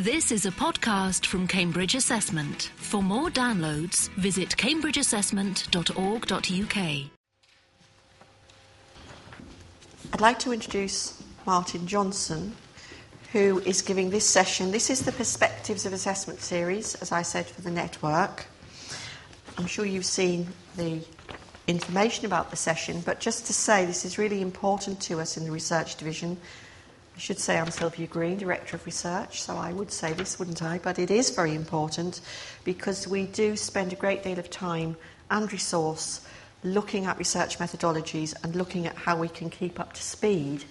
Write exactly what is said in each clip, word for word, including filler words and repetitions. This is a podcast from Cambridge Assessment. For more downloads, visit cambridge assessment dot org dot U K. I'd like to introduce Martin Johnson, who is giving this session. This is the Perspectives of Assessment series, as I said, for the network. I'm sure you've seen the information about the session, but just to say this is really important to us in the research division. I should say I'm Sylvia Green, Director of Research, so I would say this, wouldn't I? But it is very important because we do spend a great deal of time and resource looking at research methodologies and looking at how we can keep up to speed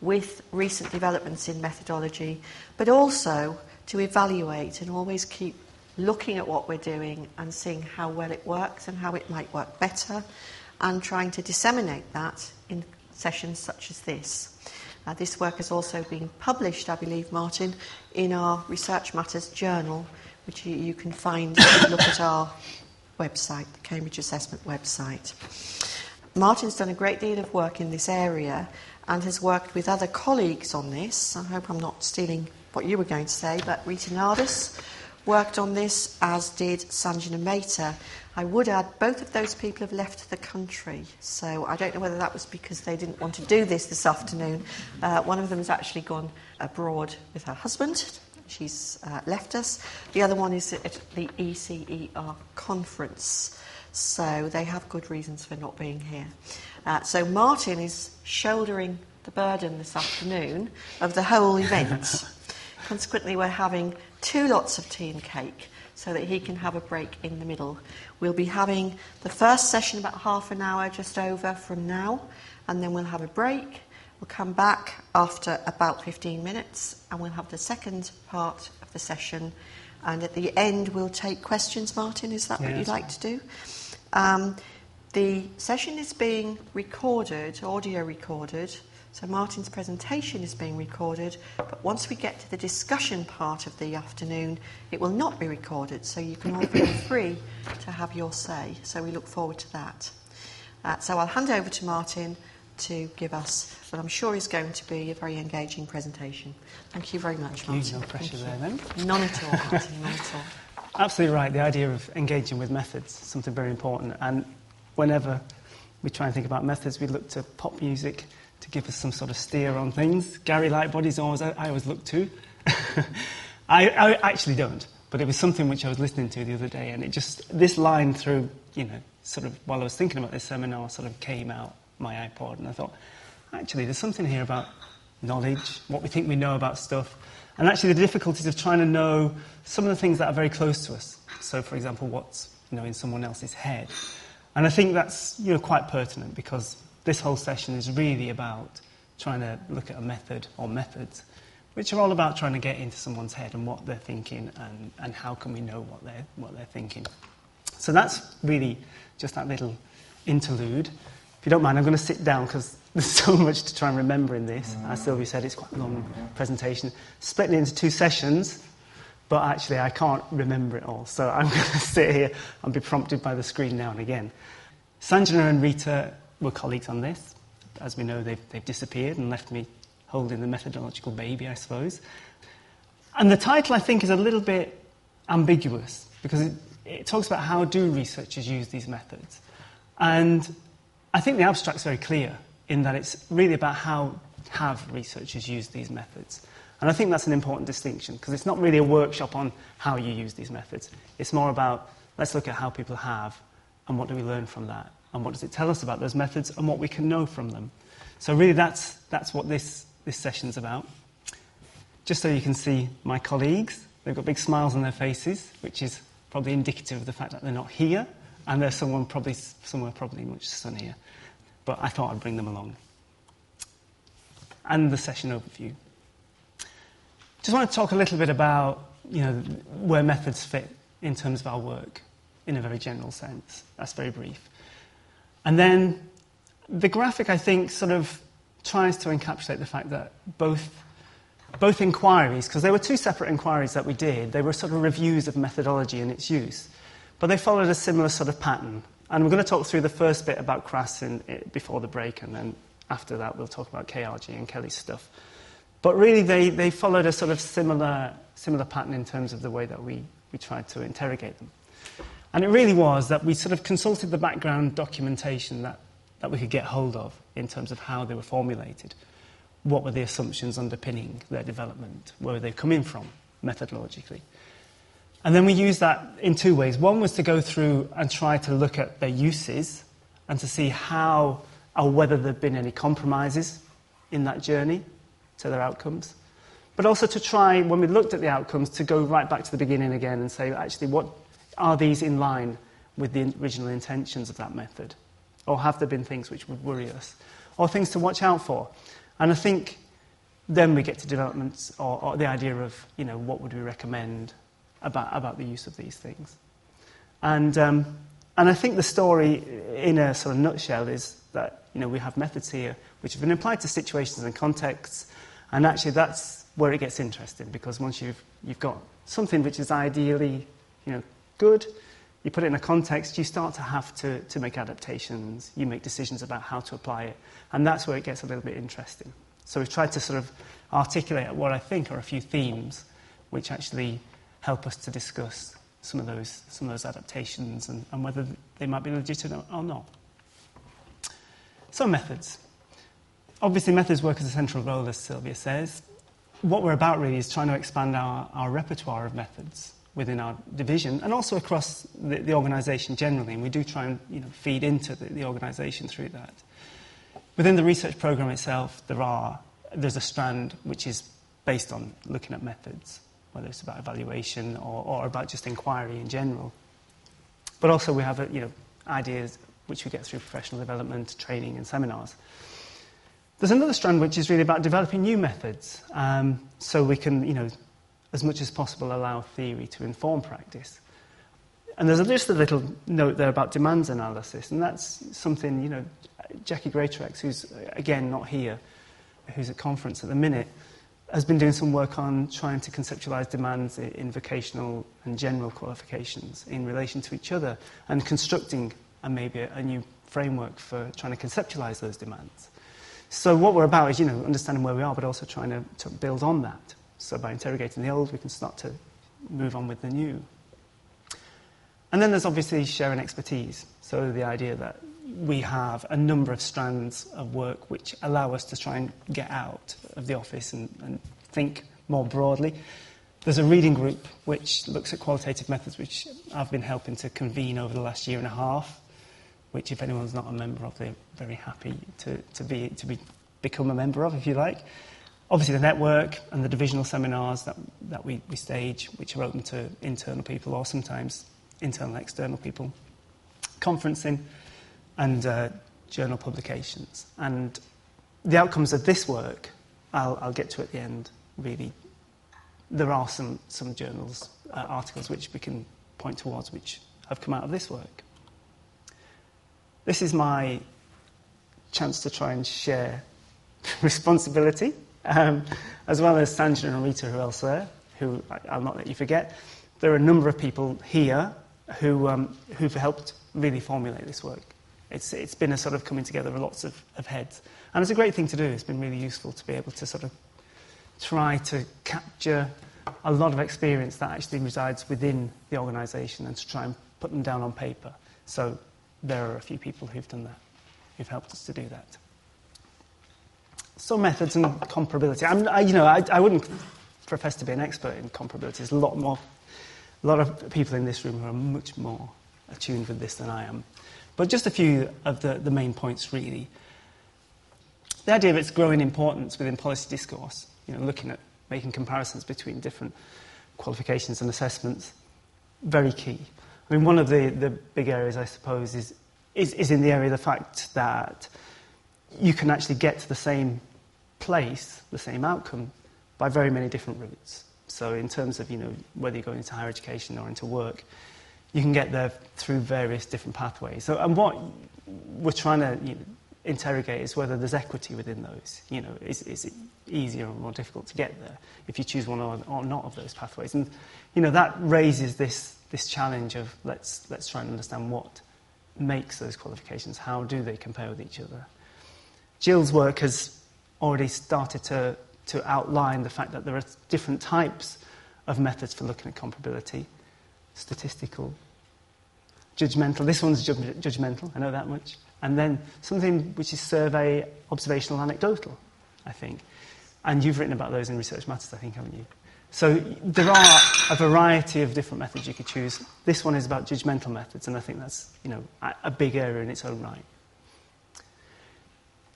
with recent developments in methodology, but also to evaluate and always keep looking at what we're doing and seeing how well it works and how it might work better, and trying to disseminate that in sessions such as this. Uh, this work has also been published, I believe, Martin, in our Research Matters journal, which you, you can find if you look at our website, the Cambridge Assessment website. Martin's done a great deal of work in this area and has worked with other colleagues on this. I hope I'm not stealing what you were going to say, but Rita Nardis worked on this, as did Sanjana Maitra. I would add both of those people have left the country, so I don't know whether that was because they didn't want to do this this afternoon. Uh, one of them has actually gone abroad with her husband. She's uh, left us. The other one is at the E C E R conference, so they have good reasons for not being here. Uh, so Martin is shouldering the burden this afternoon of the whole event. Consequently, we're having two lots of tea and cake, so that he can have a break in the middle. We'll be having the first session about half an hour just over from now, and then we'll have a break. We'll come back after about fifteen minutes, and we'll have the second part of the session. And at the end, we'll take questions, Martin. Is that yeah, what you'd like to do? Um, the session is being recorded, audio recorded. So Martin's presentation is being recorded, but once we get to the discussion part of the afternoon, it will not be recorded, so you can all feel free to have your say. So we look forward to that. Uh, so I'll hand over to Martin to give us what I'm sure is going to be a very engaging presentation. Thank you very much, Martin. No pressure there, then. None at all, Martin, none at all. Absolutely right. The idea of engaging with methods is something very important. And whenever we try and think about methods, we look to pop music to give us some sort of steer on things. Gary Lightbody's always I, I always look to. I, I actually don't, but it was something which I was listening to the other day, and it just, this line through, you know, sort of while I was thinking about this seminar, sort of came out my iPod, and I thought, actually, there's something here about knowledge, what we think we know about stuff, and actually the difficulties of trying to know some of the things that are very close to us. So, for example, what's, you know, in someone else's head. And I think that's, you know, quite pertinent, because this whole session is really about trying to look at a method or methods, which are all about trying to get into someone's head and what they're thinking, and, and how can we know what they're, what they're thinking. So that's really just that little interlude. If you don't mind, I'm going to sit down because there's so much to try and remember in this. Mm-hmm. As Sylvia said, it's quite a long mm-hmm. presentation. Splitting it into two sessions, but actually I can't remember it all. So I'm going to sit here and be prompted by the screen now and again. Sanjana and Rita were colleagues on this. As we know, they've, they've disappeared and left me holding the methodological baby, I suppose. And the title, I think, is a little bit ambiguous, because it, it talks about how do researchers use these methods. And I think the abstract's very clear in that it's really about how have researchers used these methods. And I think that's an important distinction, because it's not really a workshop on how you use these methods. It's more about, let's look at how people have and what do we learn from that, and what does it tell us about those methods and what we can know from them. So really that's, that's what this, this session's about. Just so you can see my colleagues, they've got big smiles on their faces, which is probably indicative of the fact that they're not here, and they're someone probably, somewhere probably much sunnier. But I thought I'd bring them along. And the session overview. Just want to talk a little bit about, you know, where methods fit in terms of our work, in a very general sense. That's very brief. And then the graphic, I think, sort of tries to encapsulate the fact that both, both inquiries, because there were two separate inquiries that we did, they were sort of reviews of methodology and its use, but they followed a similar sort of pattern. And we're going to talk through the first bit about C R A S in, it, before the break, and then after that we'll talk about K R G and Kelly's stuff. But really, they, they followed a sort of similar, similar pattern in terms of the way that we, we tried to interrogate them. And it really was that we sort of consulted the background documentation that, that we could get hold of in terms of how they were formulated. What were the assumptions underpinning their development? Where were they coming from, methodologically? And then we used that in two ways. One was to go through and try to look at their uses and to see how or whether there had been any compromises in that journey to their outcomes. But also to try, when we looked at the outcomes, to go right back to the beginning again and say, actually, what are these in line with the original intentions of that method? Or have there been things which would worry us? Or things to watch out for? And I think then we get to developments or, or the idea of, you know, what would we recommend about, about the use of these things. And, um, and I think the story, in a sort of nutshell, is that, you know, we have methods here which have been applied to situations and contexts, and actually that's where it gets interesting, because once you've, you've got something which is ideally, you know, good, you put it in a context, you start to have to, to make adaptations, you make decisions about how to apply it, and that's where it gets a little bit interesting. So we've tried to sort of articulate what I think are a few themes which actually help us to discuss some of those, some of those adaptations and, and whether they might be legitimate or not. So methods. Obviously methods work as a central role, as Sylvia says. What we're about really is trying to expand our, our repertoire of methods within our division and also across the, the organisation generally, and we do try and, you know, feed into the, the organisation through that. Within the research programme itself, there are, there's a strand which is based on looking at methods, whether it's about evaluation or, or about just inquiry in general. But also we have, you know, ideas which we get through professional development, training and seminars. There's another strand which is really about developing new methods, um, so we can, you know, as much as possible allow theory to inform practice. And there's just a little note there about demands analysis, and that's something, you know, Jackie Greatrex, who's, again, not here, who's at conference at the minute, has been doing some work on trying to conceptualise demands in vocational and general qualifications in relation to each other and constructing a, maybe a, a new framework for trying to conceptualise those demands. So what we're about is, you know, understanding where we are but also trying to, to build on that. So by interrogating the old, we can start to move on with the new. And then there's obviously sharing expertise. So the idea that we have a number of strands of work which allow us to try and get out of the office and, and think more broadly. There's a reading group which looks at qualitative methods, which I've been helping to convene over the last year and a half, which if anyone's not a member of, they're very happy to, to, be, to be, become a member of, if you like. Obviously the network and the divisional seminars that, that we, we stage, which are open to internal people or sometimes internal and external people, conferencing and uh, journal publications. And the outcomes of this work, I'll, I'll get to at the end, really. There are some, some journals, uh, articles which we can point towards which have come out of this work. This is my chance to try and share responsibility. Um, as well as Sanjana and Rita, who else there, who I, I'll not let you forget. There are a number of people here who, um, who've helped really formulate this work. It's, it's been a sort of coming together of lots of, of heads. And it's a great thing to do. It's been really useful to be able to sort of try to capture a lot of experience that actually resides within the organisation and to try and put them down on paper. So there are a few people who've done that, who've helped us to do that. So methods and comparability. I'm, I, you know, I, I wouldn't profess to be an expert in comparability. There's a lot more, a lot of people in this room who are much more attuned with this than I am. But just a few of the, the main points, really. The idea of its growing importance within policy discourse, you know, looking at making comparisons between different qualifications and assessments, very key. I mean, one of the, the big areas, I suppose, is, is, is in the area of the fact that you can actually get to the same place, the same outcome, by very many different routes. So in terms of, you know, whether you're going into higher education or into work, you can get there through various different pathways. So, and what we're trying to, you know, interrogate is whether there's equity within those. You know, is, is it easier or more difficult to get there if you choose one or, or not of those pathways? And, you know, that raises this, this challenge of let's, let's try and understand what makes those qualifications. How do they compare with each other? Jill's work has already started to to outline the fact that there are different types of methods for looking at comparability. Statistical, judgmental. This one's ju judgmental, I know that much. And then something which is survey, observational, anecdotal, I think. And you've written about those in Research Matters, I think, haven't you? So there are a variety of different methods you could choose. This one is about judgmental methods, and I think that's, you know, a big area in its own right.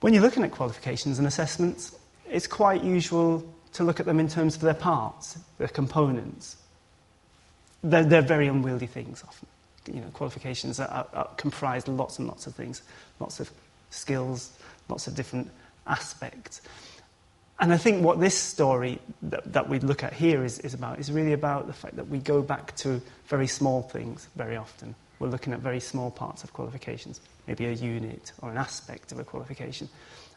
When you're looking at qualifications and assessments, it's quite usual to look at them in terms of their parts, their components. They're, they're very unwieldy things often. You know, qualifications are, are, are comprise lots and lots of things, lots of skills, lots of different aspects. And I think what this story that, that we look at here is, is about is really about the fact that we go back to very small things very often. We're looking at very small parts of qualifications, maybe a unit or an aspect of a qualification.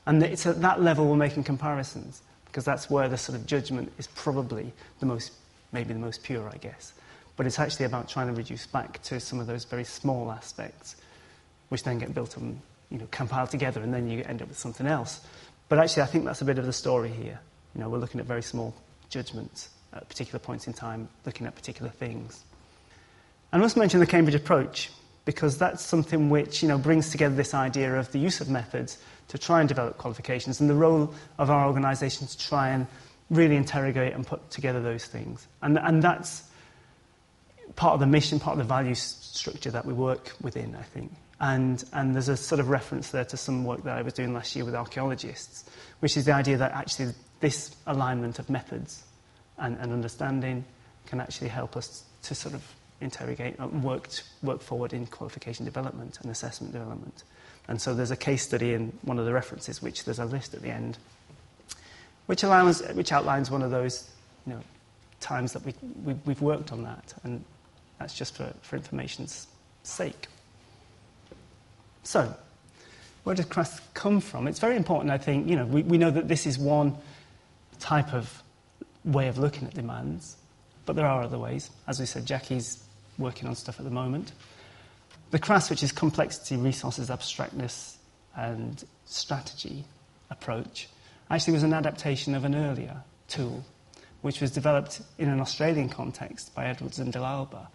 And it's at that level we're making comparisons, because that's where the sort of judgment is probably the most, maybe the most pure, I guess. But it's actually about trying to reduce back to some of those very small aspects, which then get built on, you know, compiled together, and then you end up with something else. But actually, I think that's a bit of the story here. You know, we're looking at very small judgments at particular points in time, looking at particular things. I must mention the Cambridge approach, because that's something which, you know, brings together this idea of the use of methods to try and develop qualifications, and the role of our organisation to try and really interrogate and put together those things. And, and that's part of the mission, part of the value structure that we work within, I think. And, and there's a sort of reference there to some work that I was doing last year with archaeologists, which is the idea that actually this alignment of methods and, and understanding can actually help us to sort of interrogate and work, work forward in qualification development and assessment development. And so there's a case study in one of the references, which there's a list at the end, which, allows, which outlines one of those, you know, times that we, we, we've worked on that, and that's just for, for information's sake. So, where does C R A S come from? It's very important, I think. You know, we, we know that this is one type of way of looking at demands, but there are other ways. As we said, Jackie's working on stuff at the moment. The C R A S, which is complexity, resources, abstractness, and strategy approach, actually was an adaptation of an earlier tool, which was developed in an Australian context by Edwards and Delalba.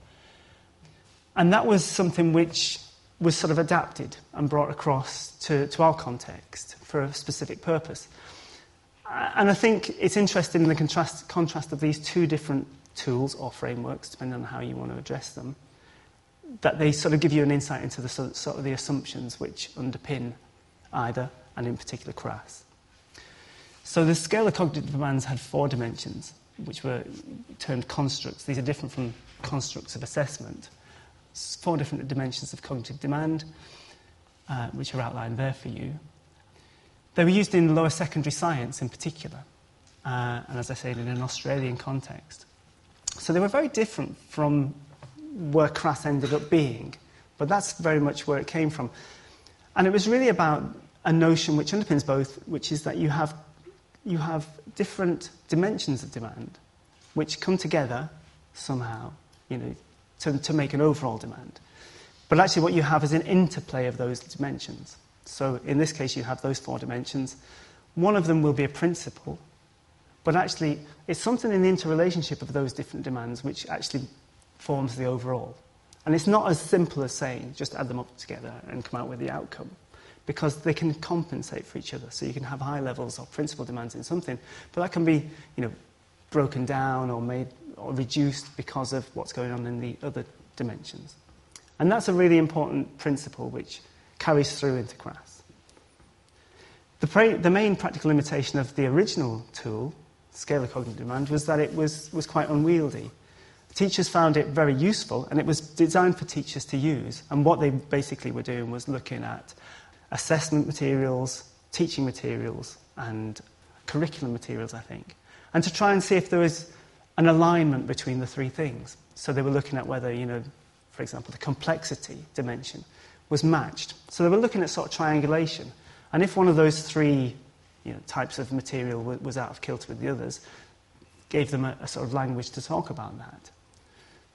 And that was something which was sort of adapted and brought across to, to our context for a specific purpose. And I think it's interesting in the contrast, contrast of these two different tools or frameworks, depending on how you want to address them, that they sort of give you an insight into the sort of the assumptions which underpin either, and in particular C R A S. So the scale of cognitive demands had four dimensions, which were termed constructs. These are different from constructs of assessment. Four different dimensions of cognitive demand, uh, which are outlined there for you. They were used in lower secondary science in particular, uh, and as I said, in an Australian context. So they were very different from where C R A S ended up being, but that's very much where it came from. And it was really about a notion which underpins both, which is that you have, you have different dimensions of demand which come together somehow, you know, To, to make an overall demand. But actually what you have is an interplay of those dimensions. So in this case you have those four dimensions. One of them will be a principle, but actually it's something in the interrelationship of those different demands which actually forms the overall. And it's not as simple as saying just add them up together and come out with the outcome, because they can compensate for each other. So you can have high levels or principle demands in something, but that can be, you know, broken down or made or reduced because of what's going on in the other dimensions. And that's a really important principle which carries through into C R A S. The, pra the main practical limitation of the original tool, Scale of Cognitive Demand, was that it was, was quite unwieldy. Teachers found it very useful, and it was designed for teachers to use. And what they basically were doing was looking at assessment materials, teaching materials, and curriculum materials, I think, and to try and see if there was an alignment between the three things. So they were looking at whether, you know, for example, the complexity dimension was matched. So they were looking at sort of triangulation. And if one of those three, you know, types of material was out of kilter with the others, gave them a, a sort of language to talk about that.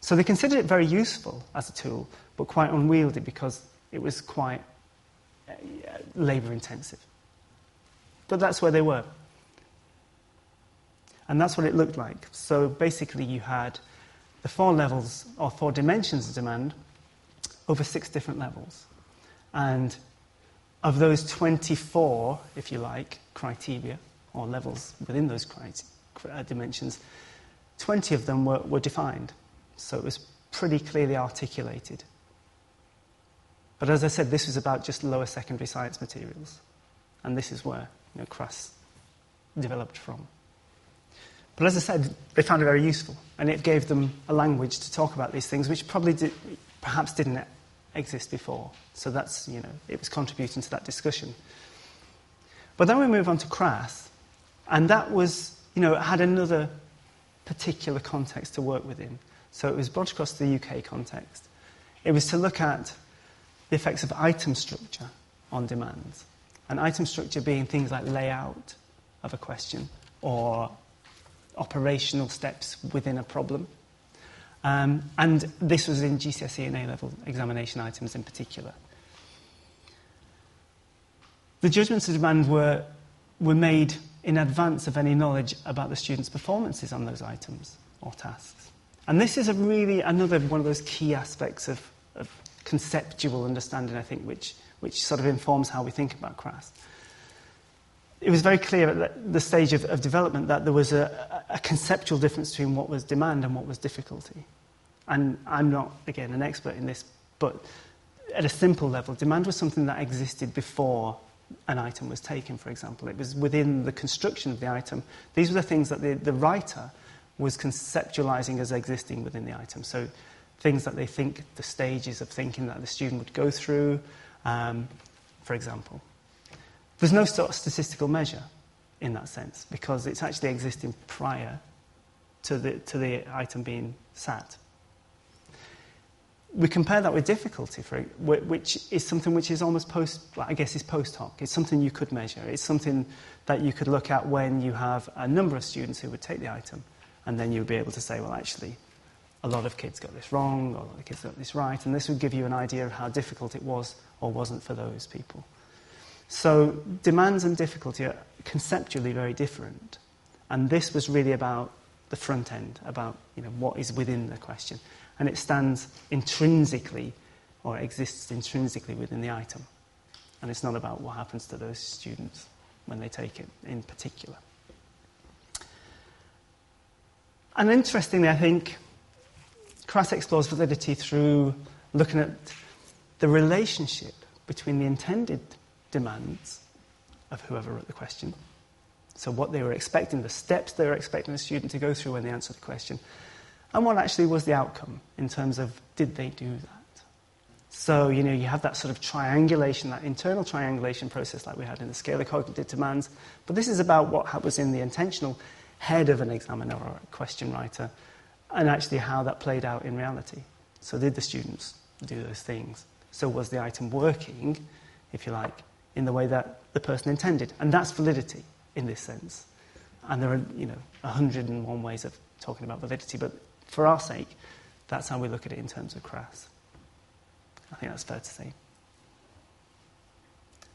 So they considered it very useful as a tool, but quite unwieldy because it was quite labour intensive. But that's where they were. And that's what it looked like. So basically you had the four levels, or four dimensions of demand, over six different levels. And of those twenty-four, if you like, criteria, or levels within those dimensions, twenty of them were, were defined. So it was pretty clearly articulated. But as I said, this was about just lower secondary science materials. And this is where, you know, CRAS developed from. But as I said, they found it very useful. And it gave them a language to talk about these things, which probably did, perhaps didn't exist before. So that's, you know, it was contributing to that discussion. But then we move on to CRAS, and that was, you know, it had another particular context to work within. So it was brought across to the U K context. It was to look at the effects of item structure on demand, and item structure being things like layout of a question or operational steps within a problem. Um, and this was in G C S E and A-level examination items in particular. The judgments of demand were, were made in advance of any knowledge about the students' performances on those items or tasks. And this is a really another one of those key aspects of, of conceptual understanding, I think, which, which sort of informs how we think about CRAS. It was very clear at the stage of, of development that there was a, a conceptual difference between what was demand and what was difficulty. And I'm not, again, an expert in this, but at a simple level, demand was something that existed before an item was taken, for example. It was within the construction of the item. These were the things that the, the writer was conceptualizing as existing within the item. So things that they think, the stages of thinking that the student would go through, um, for example. There's no sort of statistical measure in that sense, because it's actually existing prior to the, to the item being sat. We compare that with difficulty, for, which is something which is almost post, I guess is post hoc. It's something you could measure. It's something that you could look at when you have a number of students who would take the item, and then you'd be able to say, well, actually, a lot of kids got this wrong, or a lot of kids got this right, and this would give you an idea of how difficult it was or wasn't for those people. So demands and difficulty are conceptually very different. And this was really about the front end, about, you know, what is within the question. And it stands intrinsically, or exists intrinsically within the item. And it's not about what happens to those students when they take it in particular. And interestingly, I think CRAS explores validity through looking at the relationship between the intended demands of whoever wrote the question, so what they were expecting, the steps they were expecting the student to go through when they answered the question, and what actually was the outcome in terms of did they do that. So, you know, you have that sort of triangulation, that internal triangulation process like we had in the scale of cognitive demands, but this is about what was in the intentional head of an examiner or a question writer, and actually how that played out in reality. So did the students do those things? So was the item working, if you like, in the way that the person intended? And that's validity in this sense. And there are, you know, a hundred and one ways of talking about validity, but for our sake, that's how we look at it in terms of CRAS. I think that's fair to say.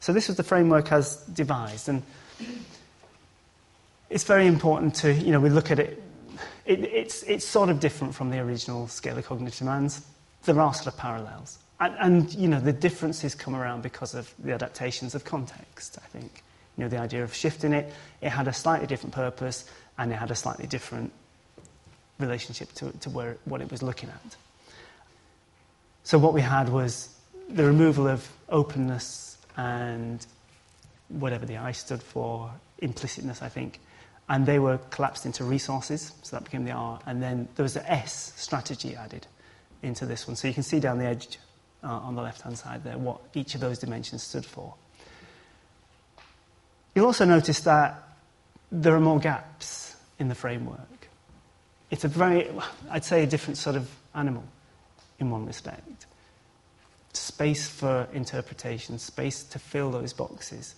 So this was the framework as devised, and it's very important to, you know, we look at it, it it's, it's sort of different from the original scale of cognitive demands. There are sort of parallels. And, and, you know, the differences come around because of the adaptations of context, I think. You know, the idea of shifting it, it had a slightly different purpose, and it had a slightly different relationship to, to where, what it was looking at. So what we had was the removal of openness and whatever the I stood for, implicitness, I think, and they were collapsed into resources, so that became the R, and then there was an S strategy added into this one. So you can see down the edge, Uh, on the left-hand side there, what each of those dimensions stood for. You'll also notice that there are more gaps in the framework. It's a very, I'd say, a different sort of animal in one respect. Space for interpretation, space to fill those boxes.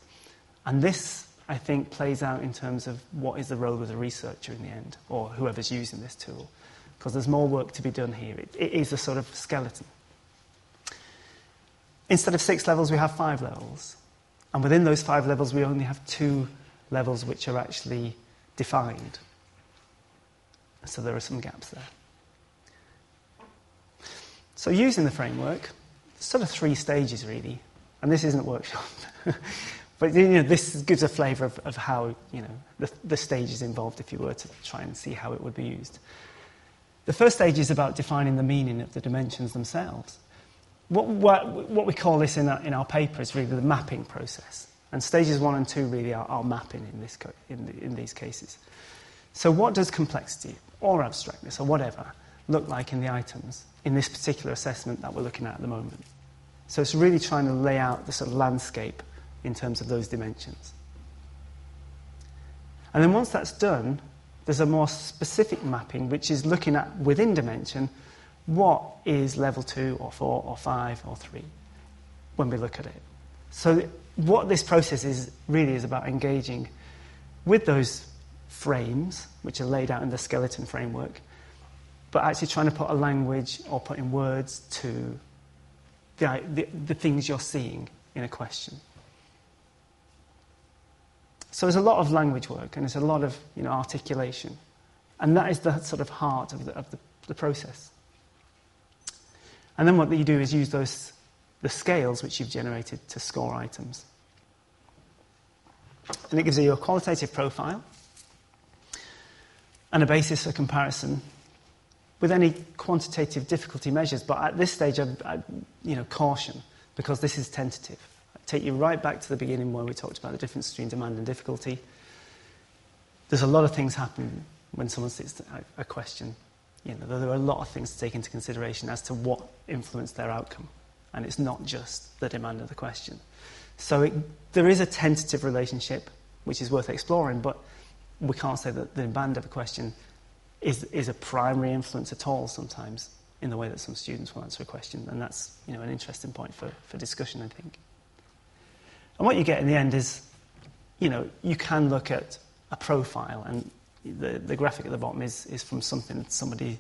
And this, I think, plays out in terms of what is the role of the researcher in the end, or whoever's using this tool, because there's more work to be done here. It, it is a sort of skeleton. Instead of six levels, we have five levels. And within those five levels, we only have two levels which are actually defined. So there are some gaps there. So using the framework, sort of three stages really, and this isn't a workshop, but you know, this gives a flavour of, of how, you know, the, the stages involved if you were to try and see how it would be used. The first stage is about defining the meaning of the dimensions themselves. What, what, what we call this in our, in our paper is really the mapping process, and stages one and two really are, are mapping in, this co in, the, in these cases. So what does complexity or abstractness or whatever look like in the items in this particular assessment that we're looking at at the moment? So it's really trying to lay out the sort of landscape in terms of those dimensions. And then once that's done, there's a more specific mapping, which is looking at within dimension what is level two or four or five or three when we look at it. So what this process is really is about engaging with those frames, which are laid out in the skeleton framework, but actually trying to put a language or put in words to the, the, the things you're seeing in a question. So there's a lot of language work, and there's a lot of, you know, articulation. And that is the sort of heart of the, of the, the process. And then what you do is use those, the scales which you've generated to score items. And it gives you your qualitative profile and a basis for comparison with any quantitative difficulty measures. But at this stage, I'd, I'd, you know, caution, because this is tentative. I'd take you right back to the beginning where we talked about the difference between demand and difficulty. There's a lot of things happen when someone sits a question. You know, there are a lot of things to take into consideration as to what influenced their outcome. And it's not just the demand of the question. So it, there is a tentative relationship, which is worth exploring, but we can't say that the demand of a question is, is a primary influence at all sometimes in the way that some students will answer a question. And that's, you know, an interesting point for, for discussion, I think. And what you get in the end is, you know, you can look at a profile, and the, the graphic at the bottom is, is from something somebody,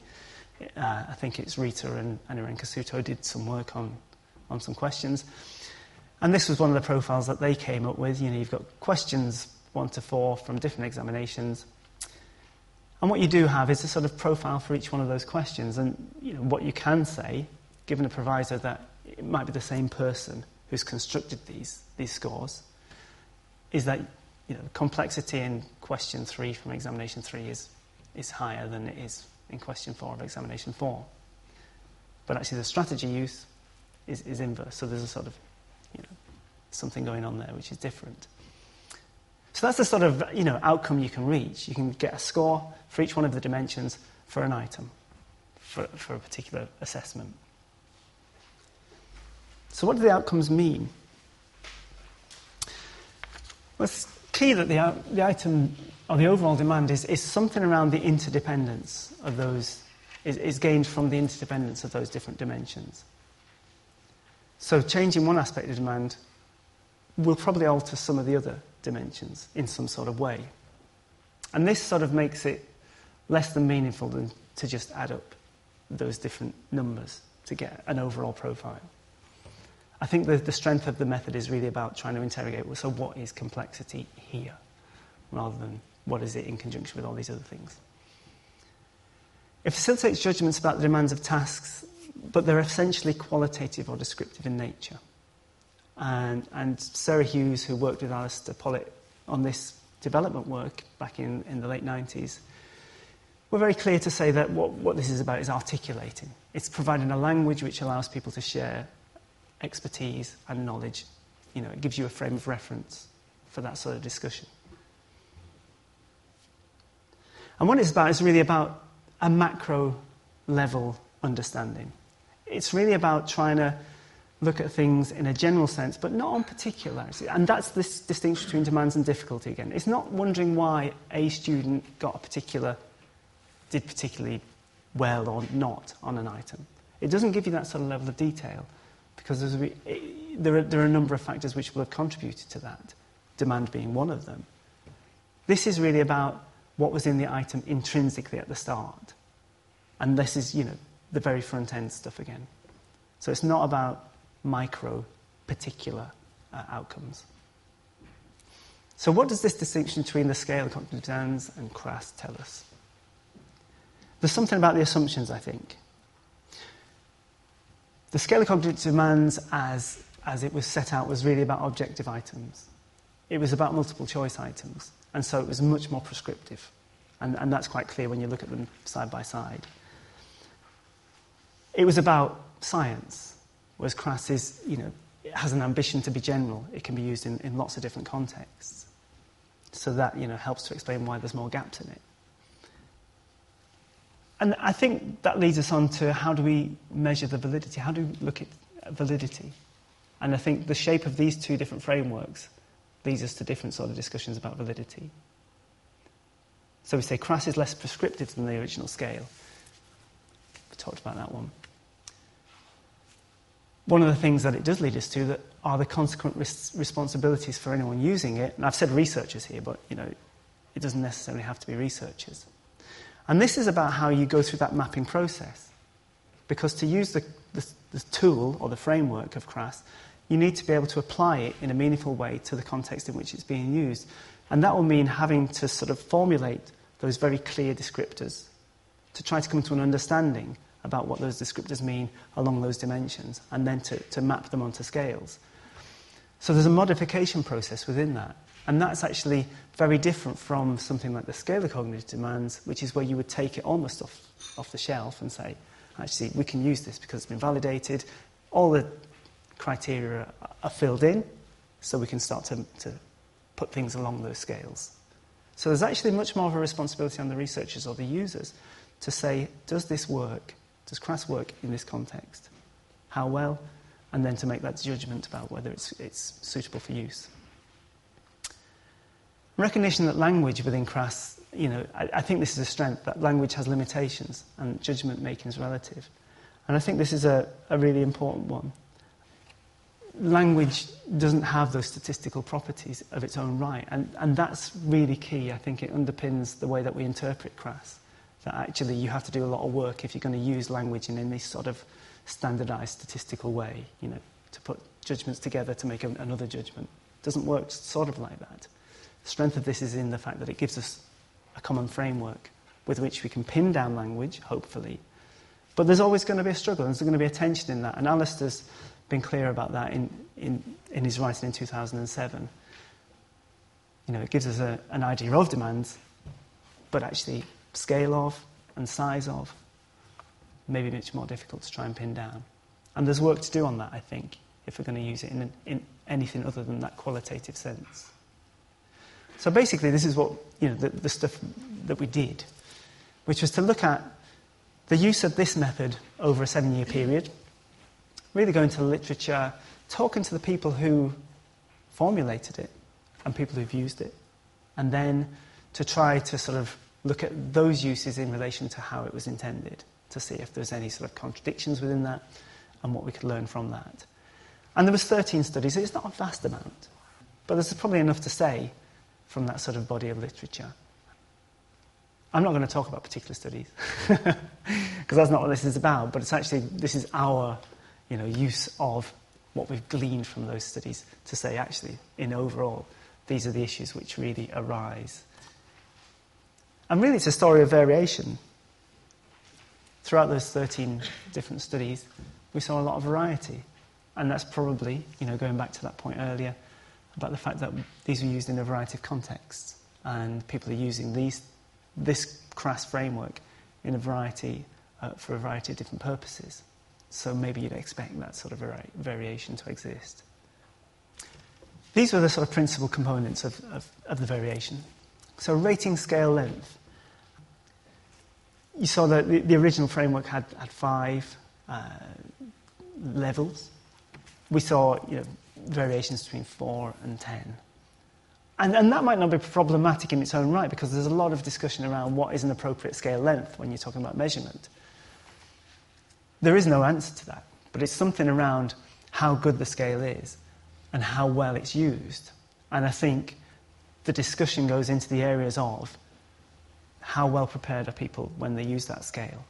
uh, I think it's Rita and, and Irenka Suto did some work on, on some questions. And this was one of the profiles that they came up with. You know, you've got questions one to four from different examinations. And what you do have is a sort of profile for each one of those questions. And, you know, what you can say, given a proviso that it might be the same person who's constructed these, these scores, is that, you know, complexity in question three from examination three is, is higher than it is in question four of examination four. But actually the strategy use is, is inverse. So there's a sort of, you know, something going on there which is different. So that's the sort of, you know, outcome you can reach. You can get a score for each one of the dimensions for an item, for, for a particular assessment. So what do the outcomes mean? Well, it's key that the, the item, or the overall demand, is, is something around the interdependence of those, is, is gained from the interdependence of those different dimensions. So changing one aspect of demand will probably alter some of the other dimensions in some sort of way. And this sort of makes it less than meaningful than to just add up those different numbers to get an overall profile. I think the, the strength of the method is really about trying to interrogate, well, so what is complexity here, rather than what is it in conjunction with all these other things. It facilitates judgments about the demands of tasks, but they're essentially qualitative or descriptive in nature. And, and Sarah Hughes, who worked with Alastair Pollitt on this development work back in, in the late nineties, were very clear to say that what, what this is about is articulating. It's providing a language which allows people to share expertise and knowledge. You know, it gives you a frame of reference for that sort of discussion. And what it's about is really about a macro-level understanding. It's really about trying to look at things in a general sense, but not on particulars. And that's this distinction between demands and difficulty again. It's not wondering why a student got a particular, did particularly well or not on an item. It doesn't give you that sort of level of detail, because there's a, it, there, are, there are a number of factors which will have contributed to that, demand being one of them. This is really about what was in the item intrinsically at the start. And this is, you know, the very front-end stuff again. So it's not about micro, particular uh, outcomes. So what does this distinction between the scale of cognitive demands and C R A S tell us? There's something about the assumptions, I think. The scale of cognitive demands, as, as it was set out, was really about objective items. It was about multiple choice items, and so it was much more prescriptive. And, and that's quite clear when you look at them side by side. It was about science, whereas CRAS is, you know, it has an ambition to be general. It can be used in, in lots of different contexts. So that, you know, helps to explain why there's more gaps in it. And I think that leads us on to how do we measure the validity? How do we look at validity? And I think the shape of these two different frameworks leads us to different sort of discussions about validity. So we say CRAS is less prescriptive than the original scale. We talked about that one. One of the things that it does lead us to that are the consequent res- responsibilities for anyone using it. And I've said researchers here, but you know, it doesn't necessarily have to be researchers. And this is about how you go through that mapping process. Because to use the, the, the tool or the framework of CRAS, you need to be able to apply it in a meaningful way to the context in which it's being used. And that will mean having to sort of formulate those very clear descriptors to try to come to an understanding about what those descriptors mean along those dimensions, and then to, to map them onto scales. So there's a modification process within that. And that's actually very different from something like the scale of cognitive demands, which is where you would take it almost off, off the shelf and say, actually, we can use this because it's been validated. All the criteria are filled in, so we can start to, to put things along those scales. So there's actually much more of a responsibility on the researchers or the users to say, does this work? Does CRAS work in this context? How well? And then to make that judgment about whether it's, it's suitable for use. Recognition that language within CRAS, you know, I, I think this is a strength, that language has limitations and judgment making is relative. And I think this is a, a really important one. Language doesn't have those statistical properties of its own right, and, and that's really key. I think it underpins the way that we interpret CRAS, that actually you have to do a lot of work if you're going to use language in, in this sort of standardised statistical way, you know, to put judgments together to make a, another judgment. It doesn't work sort of like that. The strength of this is in the fact that it gives us a common framework with which we can pin down language, hopefully. But there's always going to be a struggle, and there's going to be a tension in that, and Alastair's been clear about that in, in, in his writing in two thousand seven. You know, it gives us a, an idea of demands, but actually scale of and size of may be much more difficult to try and pin down. And there's work to do on that, I think, if we're going to use it in, in anything other than that qualitative sense. So basically this is what, you know, the, the stuff that we did, which was to look at the use of this method over a seven-year period, really going to the literature, talking to the people who formulated it and people who've used it, and then to try to sort of look at those uses in relation to how it was intended, to see if there's any sort of contradictions within that and what we could learn from that. And there was thirteen studies. It's not a vast amount, but there's probably enough to say from that sort of body of literature. I'm not going to talk about particular studies because that's not what this is about, but it's actually, this is our, you know, use of what we've gleaned from those studies to say, actually, in overall, these are the issues which really arise. And really, it's a story of variation. Throughout those thirteen different studies, we saw a lot of variety. And that's probably, you know, going back to that point earlier about the fact that these were used in a variety of contexts, and people are using these, this CRAS framework in a variety, uh, for a variety of different purposes. So maybe you'd expect that sort of vari- variation to exist. These were the sort of principal components of, of, of the variation. So rating scale length. You saw that the, the original framework had, had five uh, levels. We saw, you know, variations between four and ten. And, and that might not be problematic in its own right, because there's a lot of discussion around what is an appropriate scale length when you're talking about measurement. There is no answer to that, but it's something around how good the scale is and how well it's used. And I think the discussion goes into the areas of how well prepared are people when they use that scale?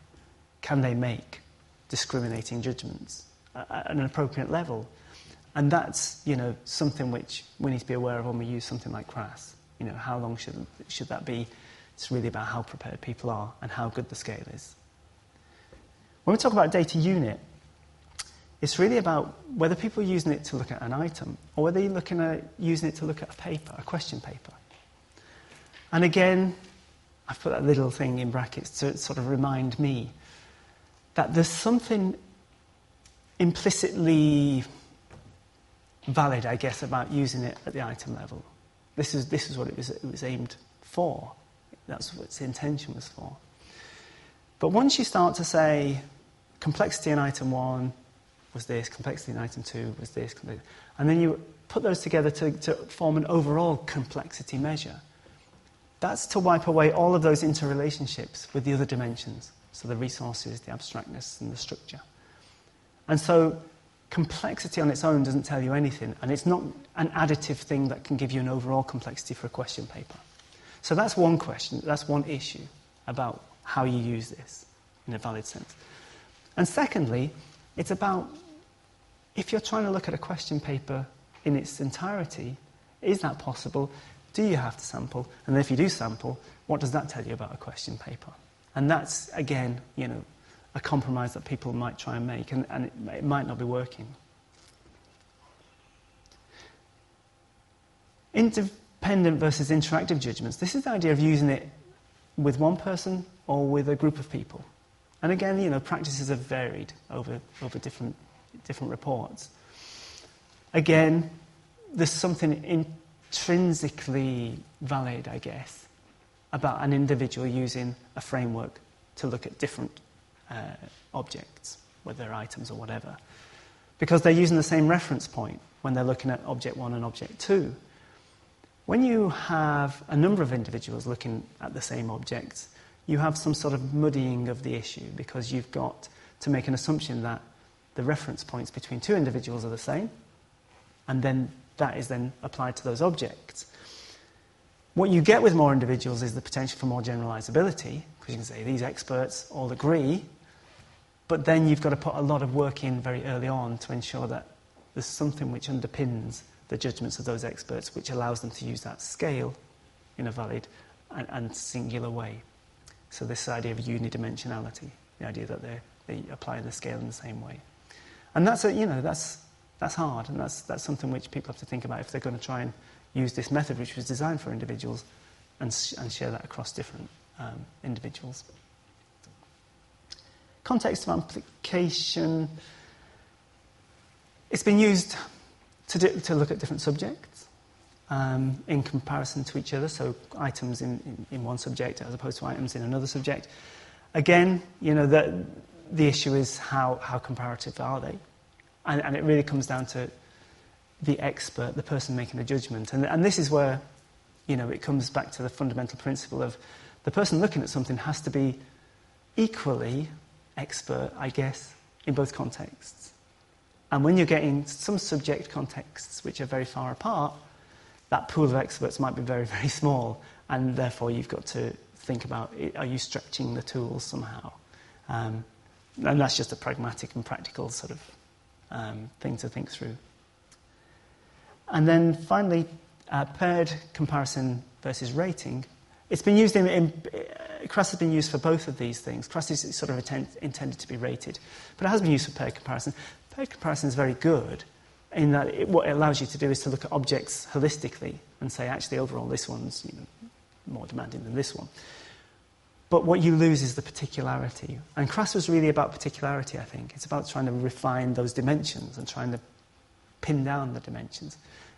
Can they make discriminating judgments at an appropriate level? And that's, you know, something which we need to be aware of when we use something like CRAS. You know, how long should, should that be It's really about how prepared people are and how good the scale is. When we talk about data unit, it's really about whether people are using it to look at an item or whether you're looking at, using it to look at a paper, a question paper. And again, I've put that little thing in brackets to sort of remind me that there's something implicitly valid, I guess, about using it at the item level. This is, this is what it was, it was aimed for. That's what its intention was for. But once you start to say, complexity in item one was this, complexity in item two was this, and then you put those together to, to form an overall complexity measure, that's to wipe away all of those interrelationships with the other dimensions, so the resources, the abstractness, and the structure. And so complexity on its own doesn't tell you anything, and it's not an additive thing that can give you an overall complexity for a question paper. So that's one question, that's one issue about how you use this in a valid sense. And secondly, it's about, if you're trying to look at a question paper in its entirety, is that possible? Do you have to sample? And if you do sample, what does that tell you about a question paper? And that's, again, you know, a compromise that people might try and make, and, and it, it might not be working. Independent versus interactive judgments. This is the idea of using it with one person or with a group of people. And again, you know, practices have varied over, over different, different reports. Again, there's something intrinsically valid, I guess, about an individual using a framework to look at different uh, objects, whether they're items or whatever, because they're using the same reference point when they're looking at object one and object two. When you have a number of individuals looking at the same objects, you have some sort of muddying of the issue, because you've got to make an assumption that the reference points between two individuals are the same, and then that is then applied to those objects. What you get with more individuals is the potential for more generalizability, because you can say these experts all agree, but then you've got to put a lot of work in very early on to ensure that there's something which underpins the judgments of those experts, which allows them to use that scale in a valid and, and singular way. So this idea of unidimensionality, the idea that they they apply the scale in the same way, and that's a, you know that's that's hard, and that's that's something which people have to think about if they're going to try and use this method, which was designed for individuals, and sh and share that across different um, individuals. Context of application. It's been used to do, to look at different subjects um, in comparison to each other. So items in, in in one subject as opposed to items in another subject. Again, you know the the issue is how how comparative are they, and and it really comes down to the expert, the person making the judgment. And, and this is where, you know, it comes back to the fundamental principle of the person looking at something has to be equally expert, I guess, in both contexts. And when you're getting some subject contexts which are very far apart, that pool of experts might be very, very small, and therefore you've got to think about, are you stretching the tools somehow? Um, and that's just a pragmatic and practical sort of um, thing to think through. And then finally, uh, paired comparison versus rating. It's been used in, in uh, CRAS has been used for both of these things. CRAS is sort of intent, intended to be rated, but it has been used for paired comparison. Paired comparison is very good in that it, what it allows you to do is to look at objects holistically and say, actually, overall, this one's you know, more demanding than this one. But what you lose is the particularity. And CRAS was really about particularity, I think. It's about trying to refine those dimensions and trying to pin down the dimensions.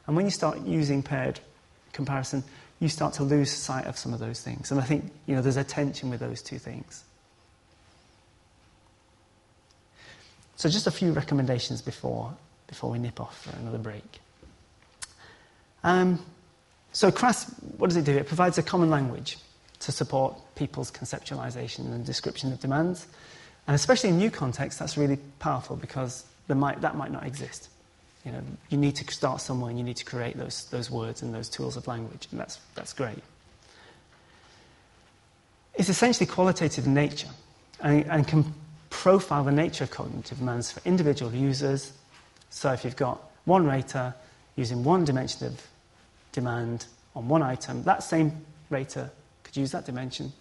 And when you start using paired comparison, you start to lose sight of some of those things. And I think, you know, there's a tension with those two things. So just a few recommendations before, before we nip off for another break. Um, so CRAS, what does it do? It provides a common language to support people's conceptualization and description of demands. And especially in new contexts, that's really powerful, because there might, that might not exist. You know, you need to start somewhere, and you need to create those those words and those tools of language, and that's that's great. It's essentially qualitative in nature, and, and can profile the nature of cognitive demands for individual users. So if you've got one rater using one dimension of demand on one item, that same rater could use that dimension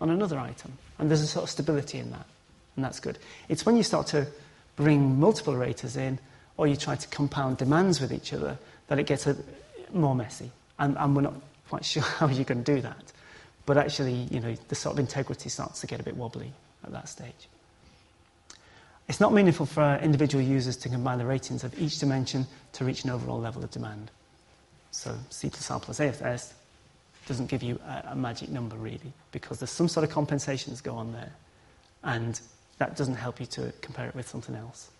on another item. And there's a sort of stability in that, and that's good. It's when you start to bring multiple raters in, or you try to compound demands with each other, that it gets a, more messy. And, and we're not quite sure how you're going to do that. But actually, you know, the sort of integrity starts to get a bit wobbly at that stage. It's not meaningful for individual users to combine the ratings of each dimension to reach an overall level of demand. So C plus R plus A of S doesn't give you a, a magic number, really, because there's some sort of compensations go on there, and that doesn't help you to compare it with something else.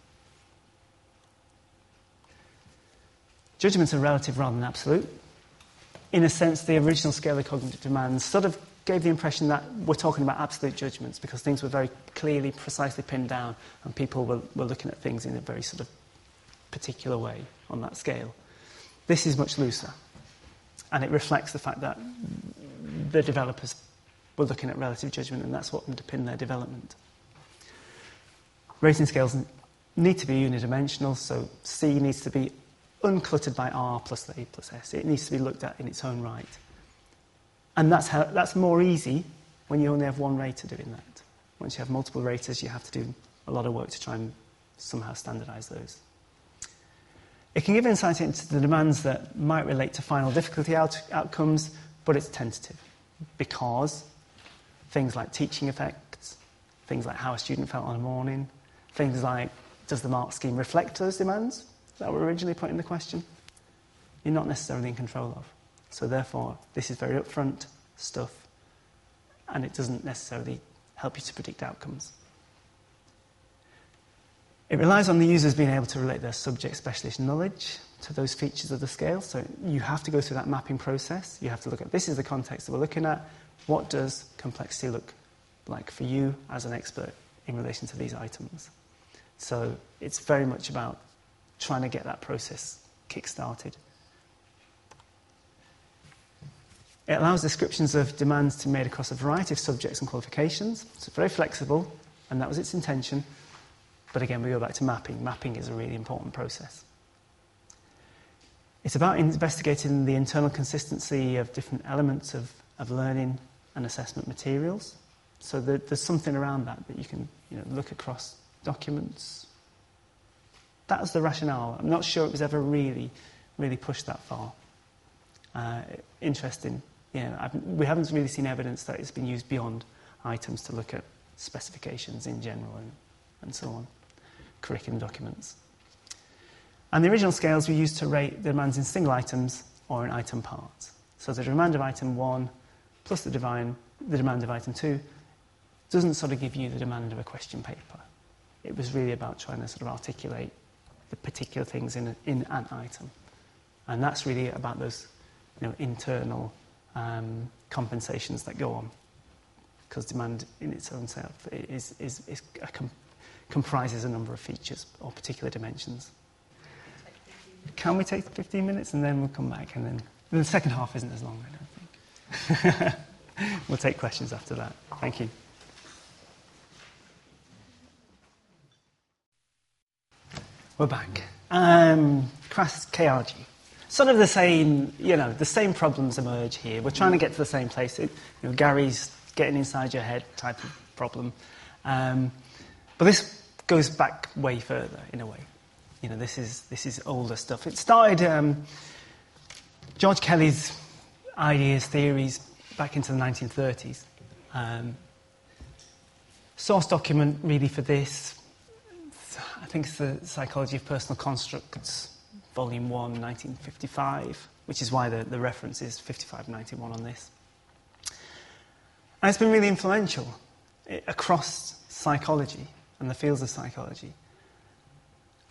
Judgments are relative rather than absolute. In a sense, the original scale of cognitive demands sort of gave the impression that we're talking about absolute judgments because things were very clearly, precisely pinned down, and people were, were looking at things in a very sort of particular way on that scale. This is much looser, and it reflects the fact that the developers were looking at relative judgment, and that's what underpinned their development. Rating scales need to be unidimensional, so C needs to be uncluttered by R plus the A plus S. It needs to be looked at in its own right. And that's, how, that's more easy when you only have one rater doing that. Once you have multiple raters, you have to do a lot of work to try and somehow standardise those. It can give insight into the demands that might relate to final difficulty out outcomes, but it's tentative because things like teaching effects, things like how a student felt on a morning, things like does the mark scheme reflect those demands that were originally put in the question, you're not necessarily in control of. So therefore, this is very upfront stuff, and it doesn't necessarily help you to predict outcomes. It relies on the users being able to relate their subject specialist knowledge to those features of the scale. So you have to go through that mapping process. You have to look at, this is the context that we're looking at. What does complexity look like for you as an expert in relation to these items? So it's very much about trying to get that process kick-started. It allows descriptions of demands to be made across a variety of subjects and qualifications. So it's very flexible, and that was its intention. But again, we go back to mapping. Mapping is a really important process. It's about investigating the internal consistency of different elements of, of learning and assessment materials. So there, there's something around that that you can you know, look across documents. That was the rationale. I'm not sure it was ever really, really pushed that far. Uh, interesting. Yeah, I've, we haven't really seen evidence that it's been used beyond items to look at specifications in general and, and so on, curriculum documents. And the original scales were used to rate the demands in single items or in item parts. So the demand of item one plus the, divine, the demand of item two doesn't sort of give you the demand of a question paper. It was really about trying to sort of articulate the particular things in, a, in an item. And that's really about those you know, internal um, compensations that go on, because demand in its own self is, is, is a com comprises a number of features or particular dimensions. Can we take fifteen minutes and then we'll come back? And then the second half isn't as long, I don't think. We'll take questions after that. Thank you. We're back. Um, C R A S, K R G. Sort of the same, you know, the same problems emerge here. We're trying to get to the same place. It, you know, Gary's getting inside your head type of problem. Um, but this goes back way further, in a way. You know, this is, this is older stuff. It started um, George Kelly's ideas, theories, back into the nineteen thirties. Um, source document, really, for this, I think it's the Psychology of Personal Constructs, Volume one, nineteen fifty-five, which is why the, the reference is fifty-five ninety-one on this. And it's been really influential across psychology and the fields of psychology.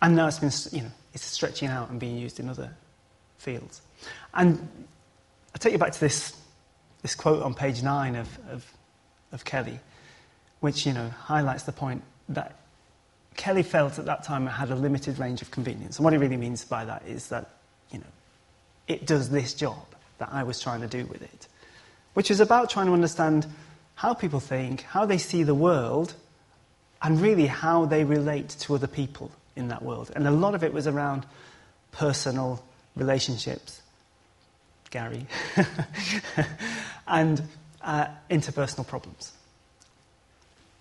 And now it's been, you know, it's stretching out and being used in other fields. And I'll take you back to this, this quote on page nine of, of, of Kelly, which, you know, highlights the point that Kelly felt at that time it had a limited range of convenience. And what he really means by that is that, you know, it does this job that I was trying to do with it, which is about trying to understand how people think, how they see the world, and really how they relate to other people in that world. And a lot of it was around personal relationships. Gary. and uh, interpersonal problems.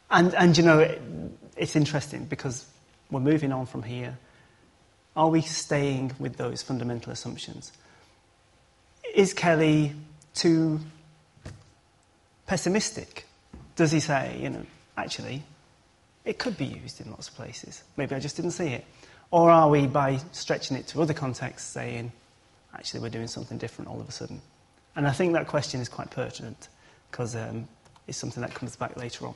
And, and you know, it, it's interesting because we're moving on from here. Are we staying with those fundamental assumptions? Is Kelly too pessimistic? Does he say, you know, actually, it could be used in lots of places. Maybe I just didn't see it. Or are we, by stretching it to other contexts, saying, actually, we're doing something different all of a sudden? And I think that question is quite pertinent because um, it's something that comes back later on.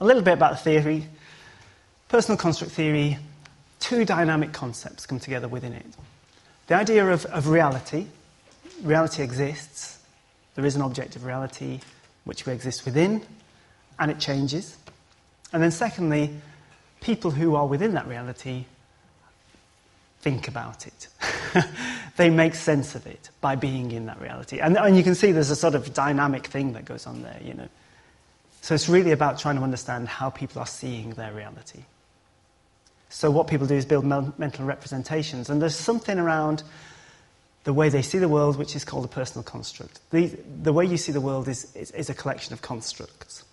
A little bit about the theory. Personal construct theory, two dynamic concepts come together within it. The idea of, of reality. Reality exists. There is an object of reality which we exist within, and it changes. And then secondly, people who are within that reality think about it. They make sense of it by being in that reality. And, and you can see there's a sort of dynamic thing that goes on there, you know. So it's really about trying to understand how people are seeing their reality. So what people do is build me- mental representations. And there's something around the way they see the world, which is called a personal construct. The, the way you see the world is, is, is a collection of constructs.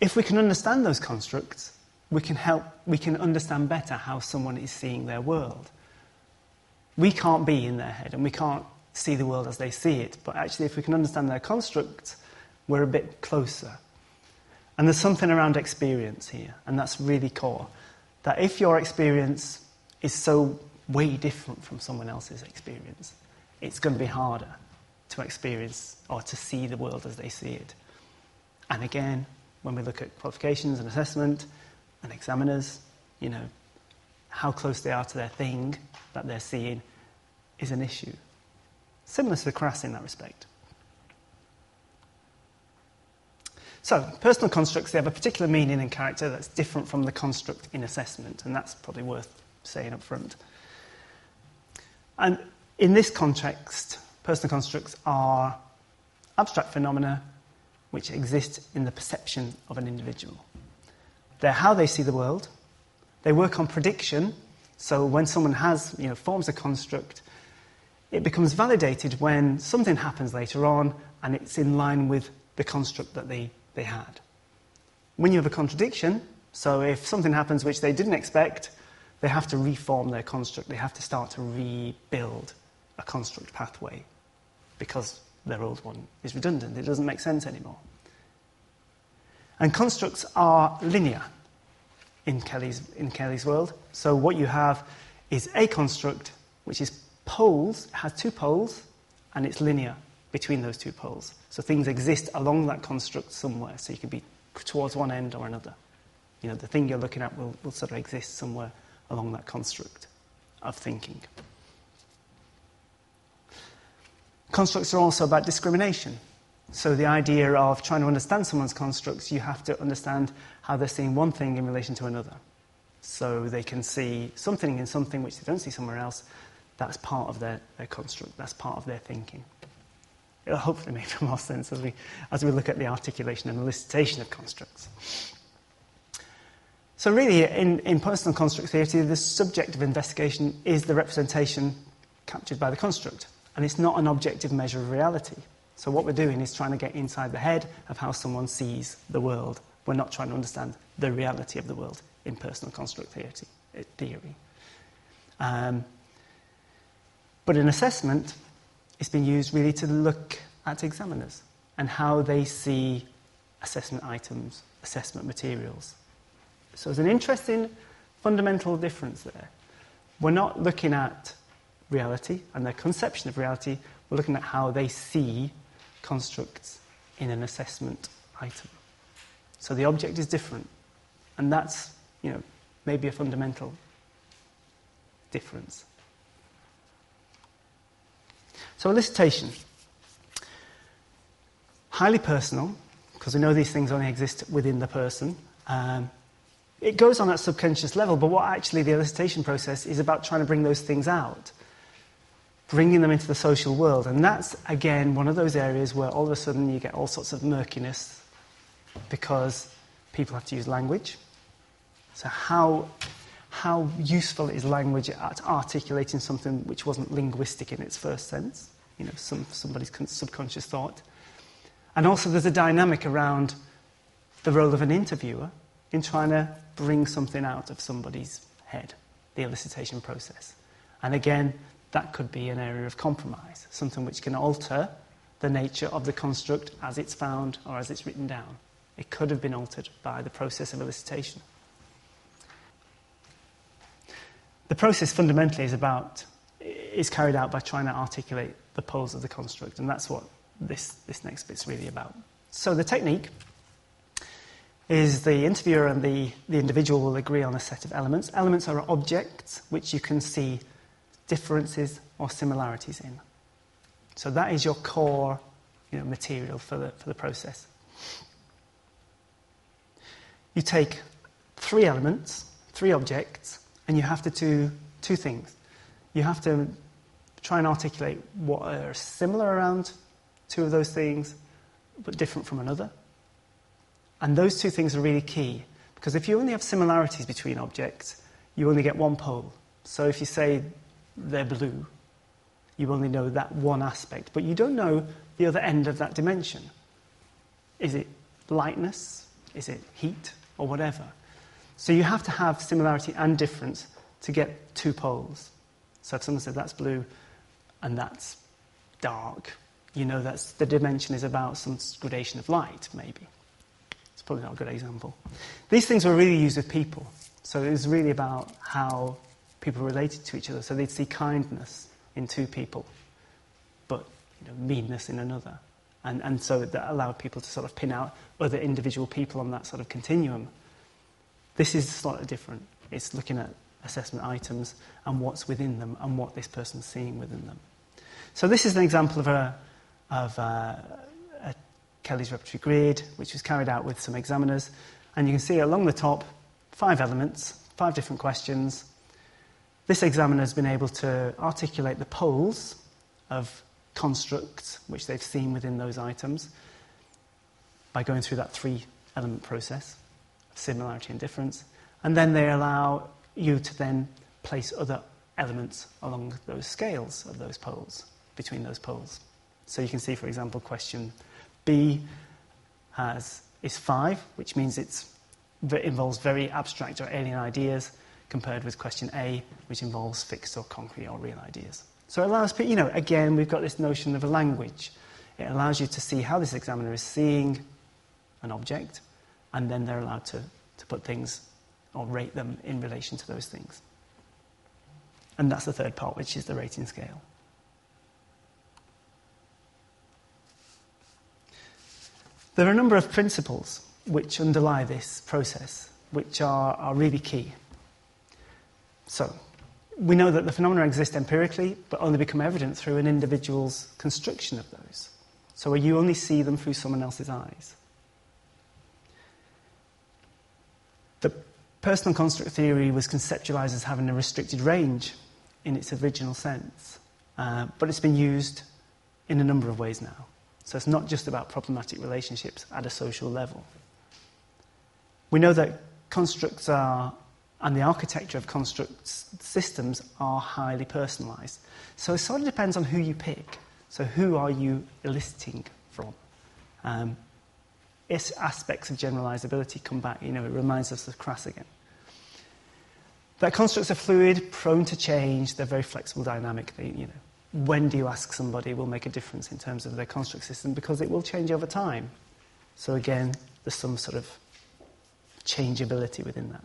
If we can understand those constructs, we can help, we can understand better how someone is seeing their world. We can't be in their head and we can't see the world as they see it, but actually if we can understand their constructs, we're a bit closer. And there's something around experience here, and that's really core. That if your experience is so way different from someone else's experience, it's going to be harder to experience or to see the world as they see it. And again, when we look at qualifications and assessment and examiners, you know, how close they are to their thing that they're seeing is an issue. Similar to the C R A S in that respect. So, personal constructs, they have a particular meaning and character that's different from the construct in assessment, and that's probably worth saying up front. And in this context, personal constructs are abstract phenomena which exist in the perception of an individual. They're how they see the world. They work on prediction. So when someone has, you know, forms a construct, it becomes validated when something happens later on and it's in line with the construct that they, they had. When you have a contradiction, so if something happens which they didn't expect, they have to reform their construct. They have to start to rebuild a construct pathway because their old one is redundant. It doesn't make sense anymore. And constructs are linear in Kelly's, in Kelly's world. So what you have is a construct which is poles, has two poles, and it's linear between those two poles. So things exist along that construct somewhere. So you could be towards one end or another. You know, the thing you're looking at will, will sort of exist somewhere along that construct of thinking. Constructs are also about discrimination. So the idea of trying to understand someone's constructs, you have to understand how they're seeing one thing in relation to another. So they can see something in something which they don't see somewhere else. That's part of their, their construct. That's part of their thinking. It'll hopefully make more sense as we, as we look at the articulation and elicitation of constructs. So really, in, in personal construct theory, the subject of investigation is the representation captured by the construct. And it's not an objective measure of reality. So what we're doing is trying to get inside the head of how someone sees the world. We're not trying to understand the reality of the world in personal construct theory. Um, but in assessment, it's been used really to look at examiners and how they see assessment items, assessment materials. So there's an interesting fundamental difference there. We're not looking at reality and their conception of reality, we're looking at how they see constructs in an assessment item. So the object is different, and that's, you know, maybe a fundamental difference. So elicitation. Highly personal, because we know these things only exist within the person. Um, it goes on at subconscious level, but what actually the elicitation process is about trying to bring those things out, bringing them into the social world. And that's, again, one of those areas where all of a sudden you get all sorts of murkiness because people have to use language. So how, how useful is language at articulating something which wasn't linguistic in its first sense? you know, some, somebody's subconscious thought. And also there's a dynamic around the role of an interviewer in trying to bring something out of somebody's head, the elicitation process. And again, that could be an area of compromise, something which can alter the nature of the construct as it's found or as it's written down. It could have been altered by the process of elicitation. The process fundamentally is about, is carried out by trying to articulate the poles of the construct, and that's what this, this next bit's really about. So the technique is the interviewer and the, the individual will agree on a set of elements. Elements are objects which you can see differences or similarities in. So that is your core, you know, material for the, for the process. You take three elements, three objects, and you have to do two things. You have to try and articulate what are similar around two of those things, but different from another. And those two things are really key, because if you only have similarities between objects, you only get one pole. So if you say they're blue, you only know that one aspect, but you don't know the other end of that dimension. Is it lightness? Is it heat? Or whatever. So you have to have similarity and difference to get two poles. So if someone says that's blue and that's dark, you know that's the dimension is about some gradation of light, maybe. It's probably not a good example. These things were really used with people. So it was really about how people related to each other. So they'd see kindness in two people, but you know, meanness in another. And, and so that allowed people to sort of pin out other individual people on that sort of continuum. This is slightly different. It's looking at assessment items and what's within them and what this person's seeing within them. So this is an example of a, of a, a Kelly's Repertory Grid, which was carried out with some examiners. And you can see along the top, five elements, five different questions. This examiner's been able to articulate the poles of constructs which they've seen within those items by going through that three-element process of similarity and difference, and then they allow you to then place other elements along those scales of those poles, between those poles. So you can see, for example, question B has, is five, which means it's, it involves very abstract or alien ideas, compared with question A, which involves fixed or concrete or real ideas. So it allows people, you know, again, we've got this notion of a language. It allows you to see how this examiner is seeing an object, and then they're allowed to, to put things or rate them in relation to those things. And that's the third part, which is the rating scale. There are a number of principles which underlie this process, which are, are really key. So, we know that the phenomena exist empirically, but only become evident through an individual's construction of those. So you only see them through someone else's eyes. The personal construct theory was conceptualized as having a restricted range in its original sense, uh, but it's been used in a number of ways now. So it's not just about problematic relationships at a social level. We know that constructs are and the architecture of construct systems are highly personalised. So it sort of depends on who you pick. So who are you eliciting from? Um, its aspects of generalisability come back. You know, it reminds us of C R A S again. That constructs are fluid, prone to change. They're very flexible, dynamic. They, you know, when do you ask somebody will make a difference in terms of their construct system, because it will change over time. So again, there's some sort of changeability within that.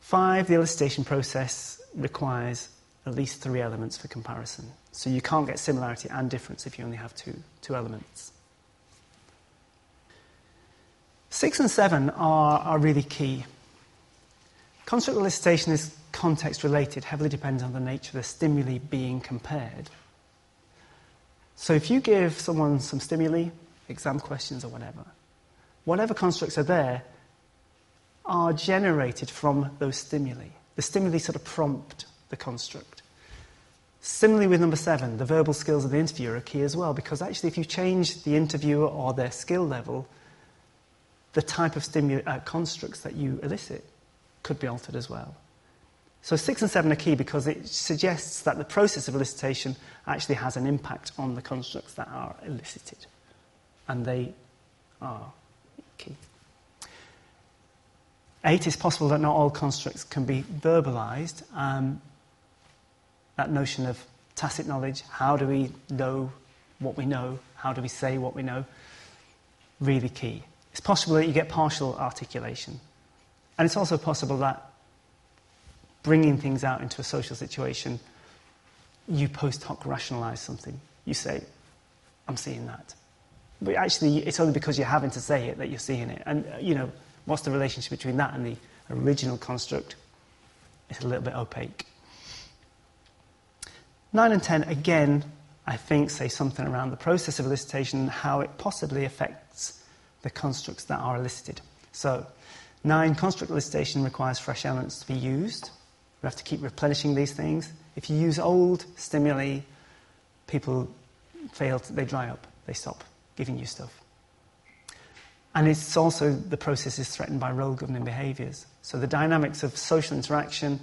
Five, the elicitation process requires at least three elements for comparison. So you can't get similarity and difference if you only have two, two elements. Six and seven are, are really key. Construct elicitation is context-related, heavily depends on the nature of the stimuli being compared. So if you give someone some stimuli, exam questions or whatever, whatever constructs are there, are generated from those stimuli. The stimuli sort of prompt the construct. Similarly with number seven, the verbal skills of the interviewer are key as well, because actually if you change the interviewer or their skill level, the type of stimuli, uh, constructs that you elicit could be altered as well. So six and seven are key because it suggests that the process of elicitation actually has an impact on the constructs that are elicited. And they are key. Eight, it's possible that not all constructs can be verbalised. Um, that notion of tacit knowledge, how do we know what we know, how do we say what we know, really key. It's possible that you get partial articulation. And it's also possible that bringing things out into a social situation, you post hoc rationalise something. You say, I'm seeing that. But actually, it's only because you're having to say it that you're seeing it. And, you know, what's the relationship between that and the original construct? It's a little bit opaque. Nine and ten, again, I think, say something around the process of elicitation and how it possibly affects the constructs that are elicited. So, nine, construct elicitation requires fresh elements to be used. We have to keep replenishing these things. If you use old stimuli, people fail, to, they dry up, they stop giving you stuff. And it's also, the process is threatened by role-governing behaviours. So the dynamics of social interaction,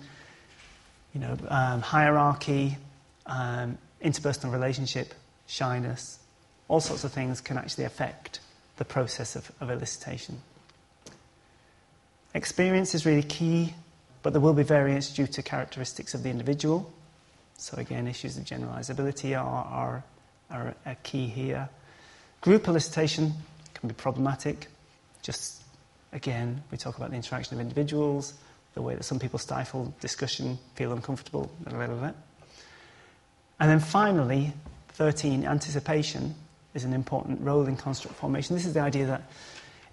you know, um, hierarchy, um, interpersonal relationship, shyness, all sorts of things can actually affect the process of, of elicitation. Experience is really key, but there will be variance due to characteristics of the individual. So again, issues of generalisability are, are, are, are key here. Group elicitation can be problematic. Just, again, we talk about the interaction of individuals, the way that some people stifle discussion, feel uncomfortable, blah, blah, blah. And then finally, thirteen, anticipation is an important role in construct formation. This is the idea that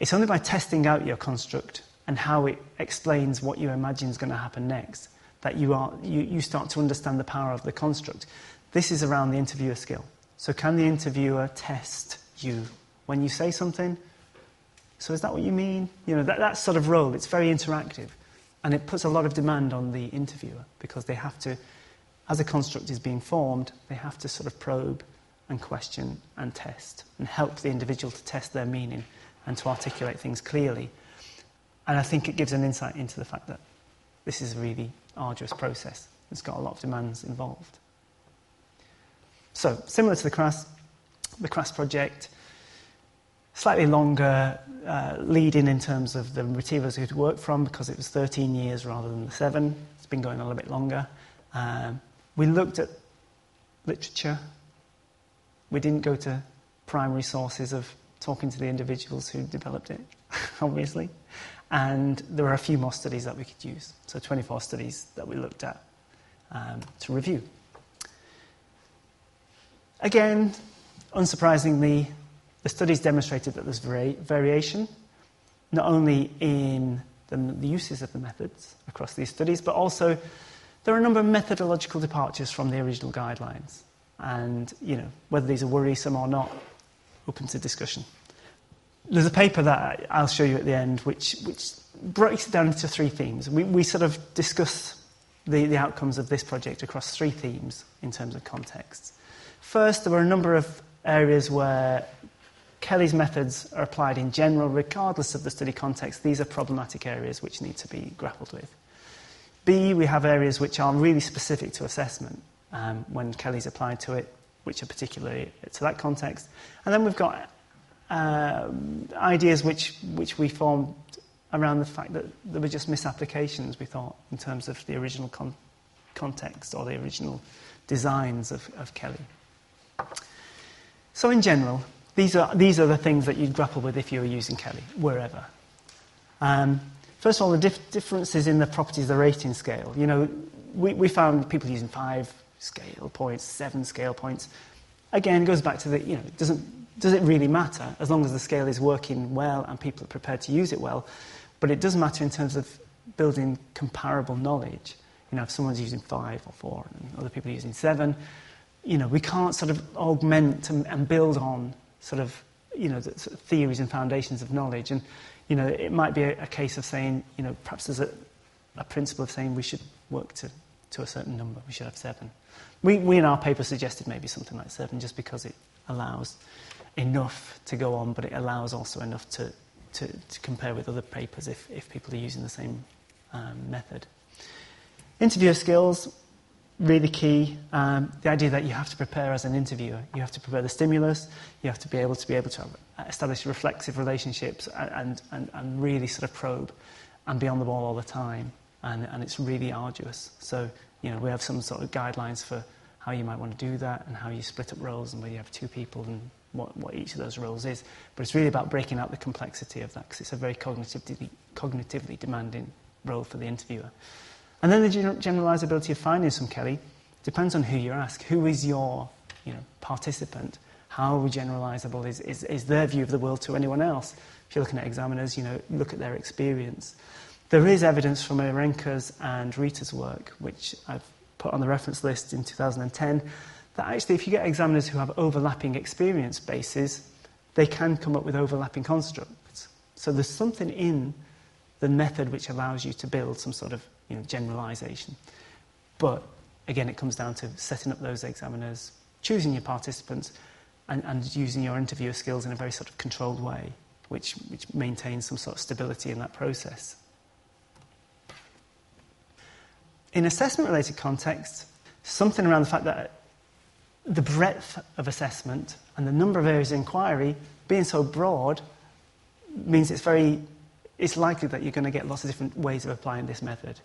it's only by testing out your construct and how it explains what you imagine is going to happen next that you, are, you, you start to understand the power of the construct. This is around the interviewer skill. So can the interviewer test you when you say something? So is that what you mean? You know, that, that sort of role, it's very interactive. And it puts a lot of demand on the interviewer because they have to, as a construct is being formed, they have to sort of probe and question and test and help the individual to test their meaning and to articulate things clearly. And I think it gives an insight into the fact that this is a really arduous process. It's got a lot of demands involved. So, similar to the CRAS, the CRAS project, slightly longer uh, lead-in in terms of the materials we'd work from because it was thirteen years rather than the seven. It's been going a little bit longer. Um, we looked at literature. We didn't go to primary sources of talking to the individuals who developed it, obviously. And there were a few more studies that we could use. So twenty-four studies that we looked at um, to review. Again, unsurprisingly, the studies demonstrated that there's vari- variation, not only in the, the uses of the methods across these studies, but also there are a number of methodological departures from the original guidelines. And, you know, whether these are worrisome or not, open to discussion. There's a paper that I'll show you at the end which, which breaks it down into three themes. We, we sort of discuss the, the outcomes of this project across three themes in terms of context. First, there were a number of areas where Kelly's methods are applied in general, regardless of the study context. These are problematic areas which need to be grappled with. B, we have areas which are really specific to assessment um, when Kelly's applied to it, which are particularly to that context. And then we've got Uh, ideas which, which we formed around the fact that there were just misapplications, we thought, in terms of the original con- context or the original designs of, of Kelly. So in general, these are, these are the things that you'd grapple with if you were using Kelly, wherever. Um, first of all, the dif- differences in the properties of the rating scale. You know, we, we found people using five scale points, seven scale points. Again, it goes back to the, you know, it doesn't... Does it really matter as long as the scale is working well and people are prepared to use it well? But it does matter in terms of building comparable knowledge. You know, if someone's using five or four and other people are using seven, you know, we can't sort of augment and, and build on sort of, you know, the, sort of theories and foundations of knowledge. And, you know, it might be a, a case of saying, you know, perhaps there's a, a principle of saying we should work to, to a certain number. We should have seven. We, we in our paper suggested maybe something like seven just because it allows enough to go on, but it allows also enough to, to, to compare with other papers if, if people are using the same um, method. Interviewer skills, really key. Um, the idea that you have to prepare as an interviewer. You have to prepare the stimulus. You have to be able to be able to establish reflexive relationships and, and, and really sort of probe and be on the ball all the time. And, and it's really arduous. So, you know, we have some sort of guidelines for how you might want to do that and how you split up roles and where you have two people and what, what each of those roles is. But it's really about breaking out the complexity of that because it's a very cognitively, cognitively demanding role for the interviewer. And then the generalisability of findings from Kelly depends on who you ask. Who is your you know, participant? How generalisable is, is, is their view of the world to anyone else? If you're looking at examiners, you know, look at their experience. There is evidence from Irenka's and Rita's work, which I've put on the reference list in two thousand ten, that actually if you get examiners who have overlapping experience bases, they can come up with overlapping constructs. So there's something in the method which allows you to build some sort of you know, generalisation. But, again, it comes down to setting up those examiners, choosing your participants, and, and using your interviewer skills in a very sort of controlled way, which, which maintains some sort of stability in that process. In assessment-related context, something around the fact that the breadth of assessment and the number of areas of inquiry being so broad means it's very... it's likely that you're going to get lots of different ways of applying this method.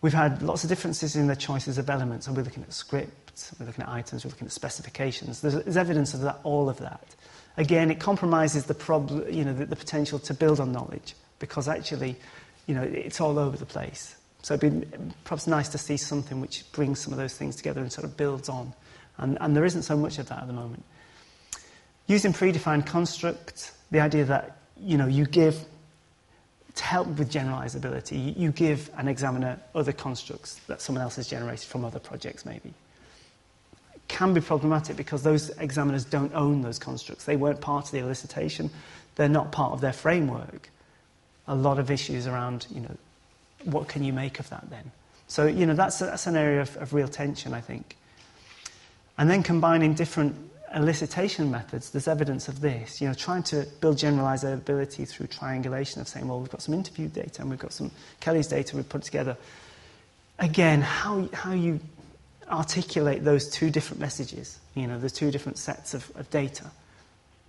We've had lots of differences in the choices of elements. So we're looking at scripts, we're looking at items, we're looking at specifications. There's, there's evidence of that, all of that. Again, it compromises the, prob- you know, the, the potential to build on knowledge because actually, you know, it's all over the place. So it'd be perhaps nice to see something which brings some of those things together and sort of builds on. And, and there isn't so much of that at the moment. Using predefined constructs, the idea that, you know, you give... to help with generalisability, you give an examiner other constructs that someone else has generated from other projects, maybe. It can be problematic because those examiners don't own those constructs. They weren't part of the elicitation. They're not part of their framework. A lot of issues around, you know, what can you make of that then? So, you know, that's, a, that's an area of, of real tension, I think. And then combining different elicitation methods, there's evidence of this. You know, trying to build generalisability through triangulation of saying, well, we've got some interview data and we've got some Kelly's data we've put together. Again, how how you articulate those two different messages, you know, the two different sets of, of data,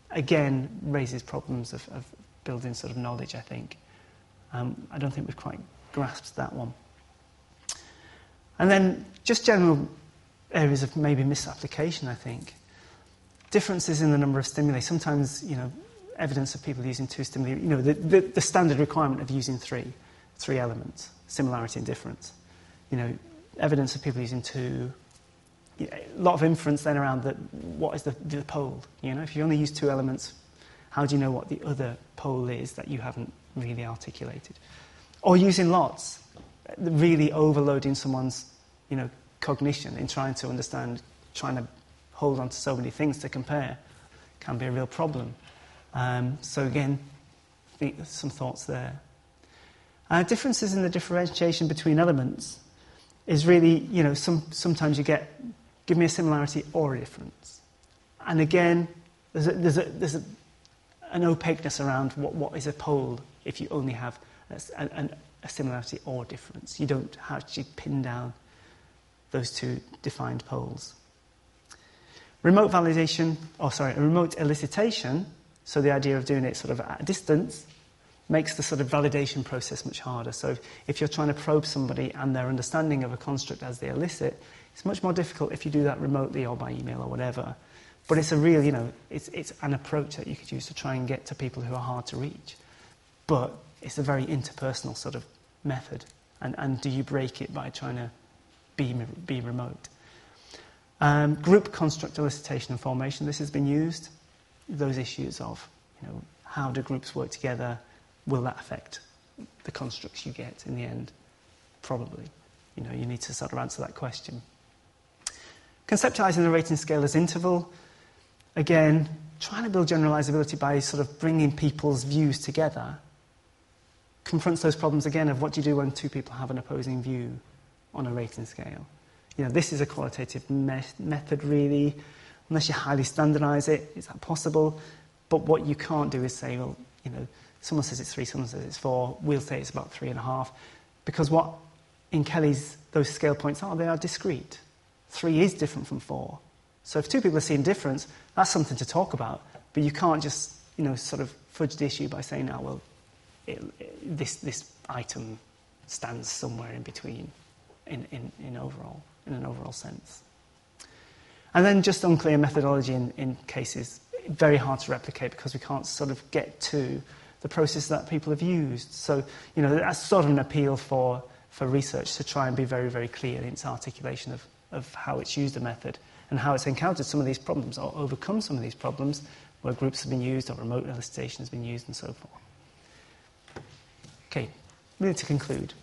again, raises problems of, of building sort of knowledge, I think. Um, I don't think we've quite grasped that one. And then just general areas of maybe misapplication, I think. Differences in the number of stimuli. Sometimes, you know, evidence of people using two stimuli, you know, the, the, the standard requirement of using three, three elements, similarity and difference. You know, evidence of people using two, you know, a lot of inference then around the, what is the, the pole, you know? If you only use two elements, how do you know what the other pole is that you haven't really articulated? Or using lots, really overloading someone's, you know, cognition in trying to understand, trying to hold on to so many things to compare can be a real problem. Um, so again, some thoughts there. Uh, differences in the differentiation between elements is really, you know, some, sometimes you get, give me a similarity or a difference. And again, there's, a, there's, a, there's a, an opaqueness around what, what is a pole if you only have a, a, a similarity or difference. You don't actually pin down those two defined poles. Remote validation, or sorry, remote elicitation, so the idea of doing it sort of at a distance, makes the sort of validation process much harder. So if you're trying to probe somebody and their understanding of a construct as they elicit, it's much more difficult if you do that remotely or by email or whatever. But it's a real, you know, it's, it's an approach that you could use to try and get to people who are hard to reach. But it's a very interpersonal sort of method. And, and do you break it by trying to be, be remote? Um, group construct elicitation and formation, this has been used. Those issues of, you know, how do groups work together? Will that affect the constructs you get in the end? Probably. You know, you need to sort of answer that question. Conceptualizing the rating scale as interval. Again, trying to build generalizability by sort of bringing people's views together confronts those problems again of what do you do when two people have an opposing view on a rating scale. You know, this is a qualitative me- method, really. Unless you highly standardise it, is that possible? But what you can't do is say, well, you know, someone says it's three, someone says it's four, we'll say it's about three and a half. Because what in Kelly's, those scale points are, they are discrete. Three is different from four. So if two people are seeing difference, that's something to talk about. But you can't just, you know, sort of fudge the issue by saying, "Ah, well, it, it, this this item stands somewhere in between, in, in in overall, in an overall sense." And then just unclear methodology in, in cases, very hard to replicate because we can't sort of get to the process that people have used. So, you know, that's sort of an appeal for, for research to try and be very, very clear in its articulation of, of how it's used a method and how it's encountered some of these problems or overcome some of these problems where groups have been used or remote elicitation has been used and so forth. Okay, really to conclude.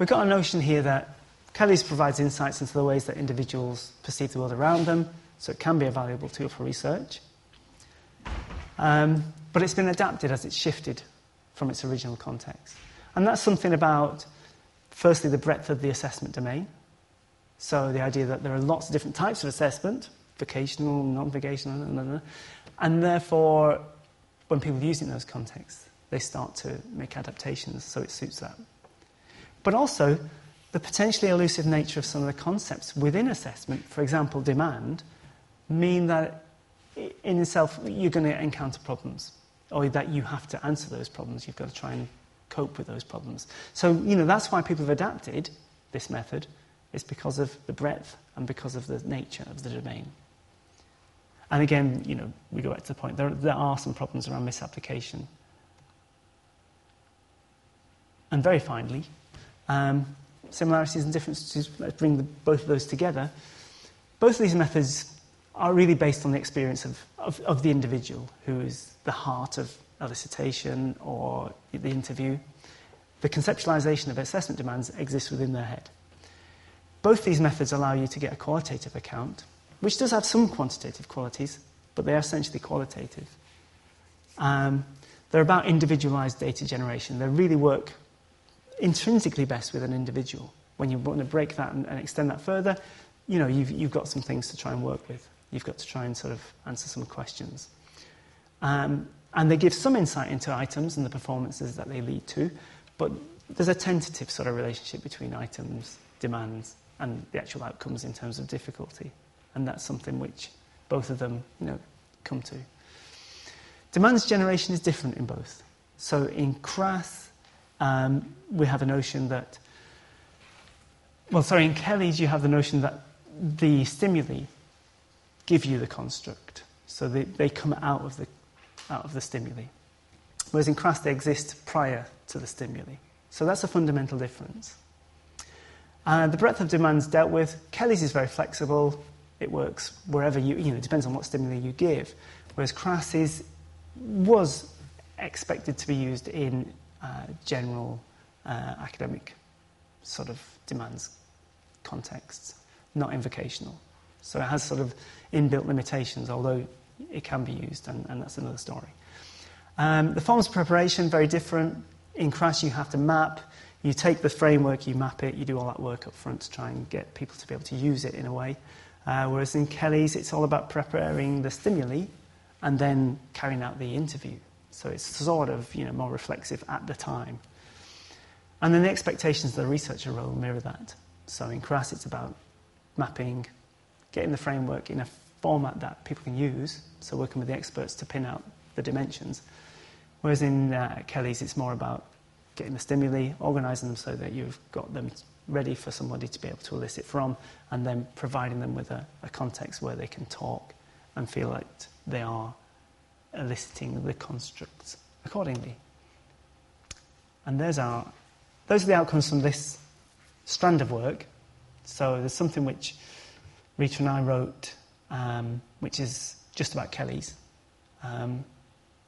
We've got a notion here that Kelly's provides insights into the ways that individuals perceive the world around them, so it can be a valuable tool for research. Um, but it's been adapted as it's shifted from its original context. And that's something about, firstly, the breadth of the assessment domain. So the idea that there are lots of different types of assessment, vocational, non-vocational, blah, blah, blah, and therefore, when people use it in those contexts, they start to make adaptations, so it suits that. But also, the potentially elusive nature of some of the concepts within assessment, for example, demand, mean that in itself you're going to encounter problems, or that you have to answer those problems. You've got to try and cope with those problems. So, you know, that's why people have adapted this method. It's because of the breadth and because of the nature of the domain. And again, you know, we go back to the point, there, there are some problems around misapplication. And very finally, um, similarities and differences, let's bring the, both of those together. Both of these methods are really based on the experience of, of, of the individual who is the heart of elicitation or the interview. The conceptualization of assessment demands exists within their head. Both these methods allow you to get a qualitative account, which does have some quantitative qualities, but they are essentially qualitative. Um, they're about individualized data generation. They really work intrinsically best with an individual. When you want to break that and, and extend that further, you know, you've, you've got some things to try and work with. You've got to try and sort of answer some questions. Um, and they give some insight into items and the performances that they lead to, but there's a tentative sort of relationship between items, demands, and the actual outcomes in terms of difficulty. And that's something which both of them, you know, come to. Demands generation is different in both. So in C R A S, Um, we have a notion that, well, sorry, in Kelly's you have the notion that the stimuli give you the construct. So they, they come out of the out of the stimuli. Whereas in C R A S they exist prior to the stimuli. So that's a fundamental difference. Uh, the breadth of demands dealt with, Kelly's is very flexible. It works wherever you, you know, it depends on what stimuli you give. Whereas C R A S is, was expected to be used in Uh, general uh, academic sort of demands contexts, not invocational. So it has sort of inbuilt limitations, although it can be used, and, and that's another story. Um, the forms of preparation, very different. In C R A S you have to map. You take the framework, you map it, you do all that work up front to try and get people to be able to use it in a way. Uh, whereas in Kelly's, it's all about preparing the stimuli and then carrying out the interview. So it's sort of, you know, more reflexive at the time. And then the expectations of the researcher role mirror that. So in C R A S it's about mapping, getting the framework in a format that people can use, so working with the experts to pin out the dimensions. Whereas in uh, Kelly's it's more about getting the stimuli, organising them so that you've got them ready for somebody to be able to elicit from, and then providing them with a, a context where they can talk and feel like they are eliciting the constructs accordingly. And there's our, those are the outcomes from this strand of work. So there's something which Rita and I wrote, um, which is just about Kelly's, um,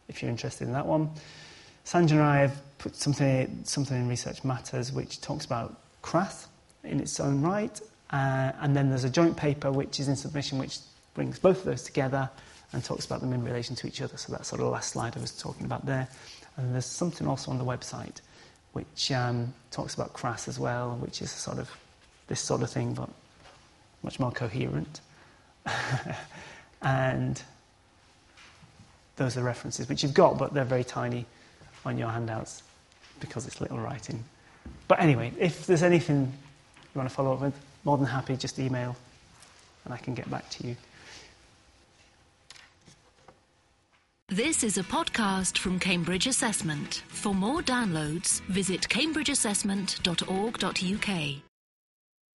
if you're interested in that one. Sanjana and I have put something, something in Research Matters which talks about C R A S in its own right, uh, and then there's a joint paper which is in submission which brings both of those together and talks about them in relation to each other. So that's sort of the last slide I was talking about there. And there's something also on the website which um, talks about C R A S as well, which is sort of this sort of thing, but much more coherent. And those are references which you've got, but they're very tiny on your handouts because it's little writing. But anyway, if there's anything you want to follow up with, more than happy, just email and I can get back to you. This is a podcast from Cambridge Assessment. For more downloads, visit cambridge assessment dot org dot U K.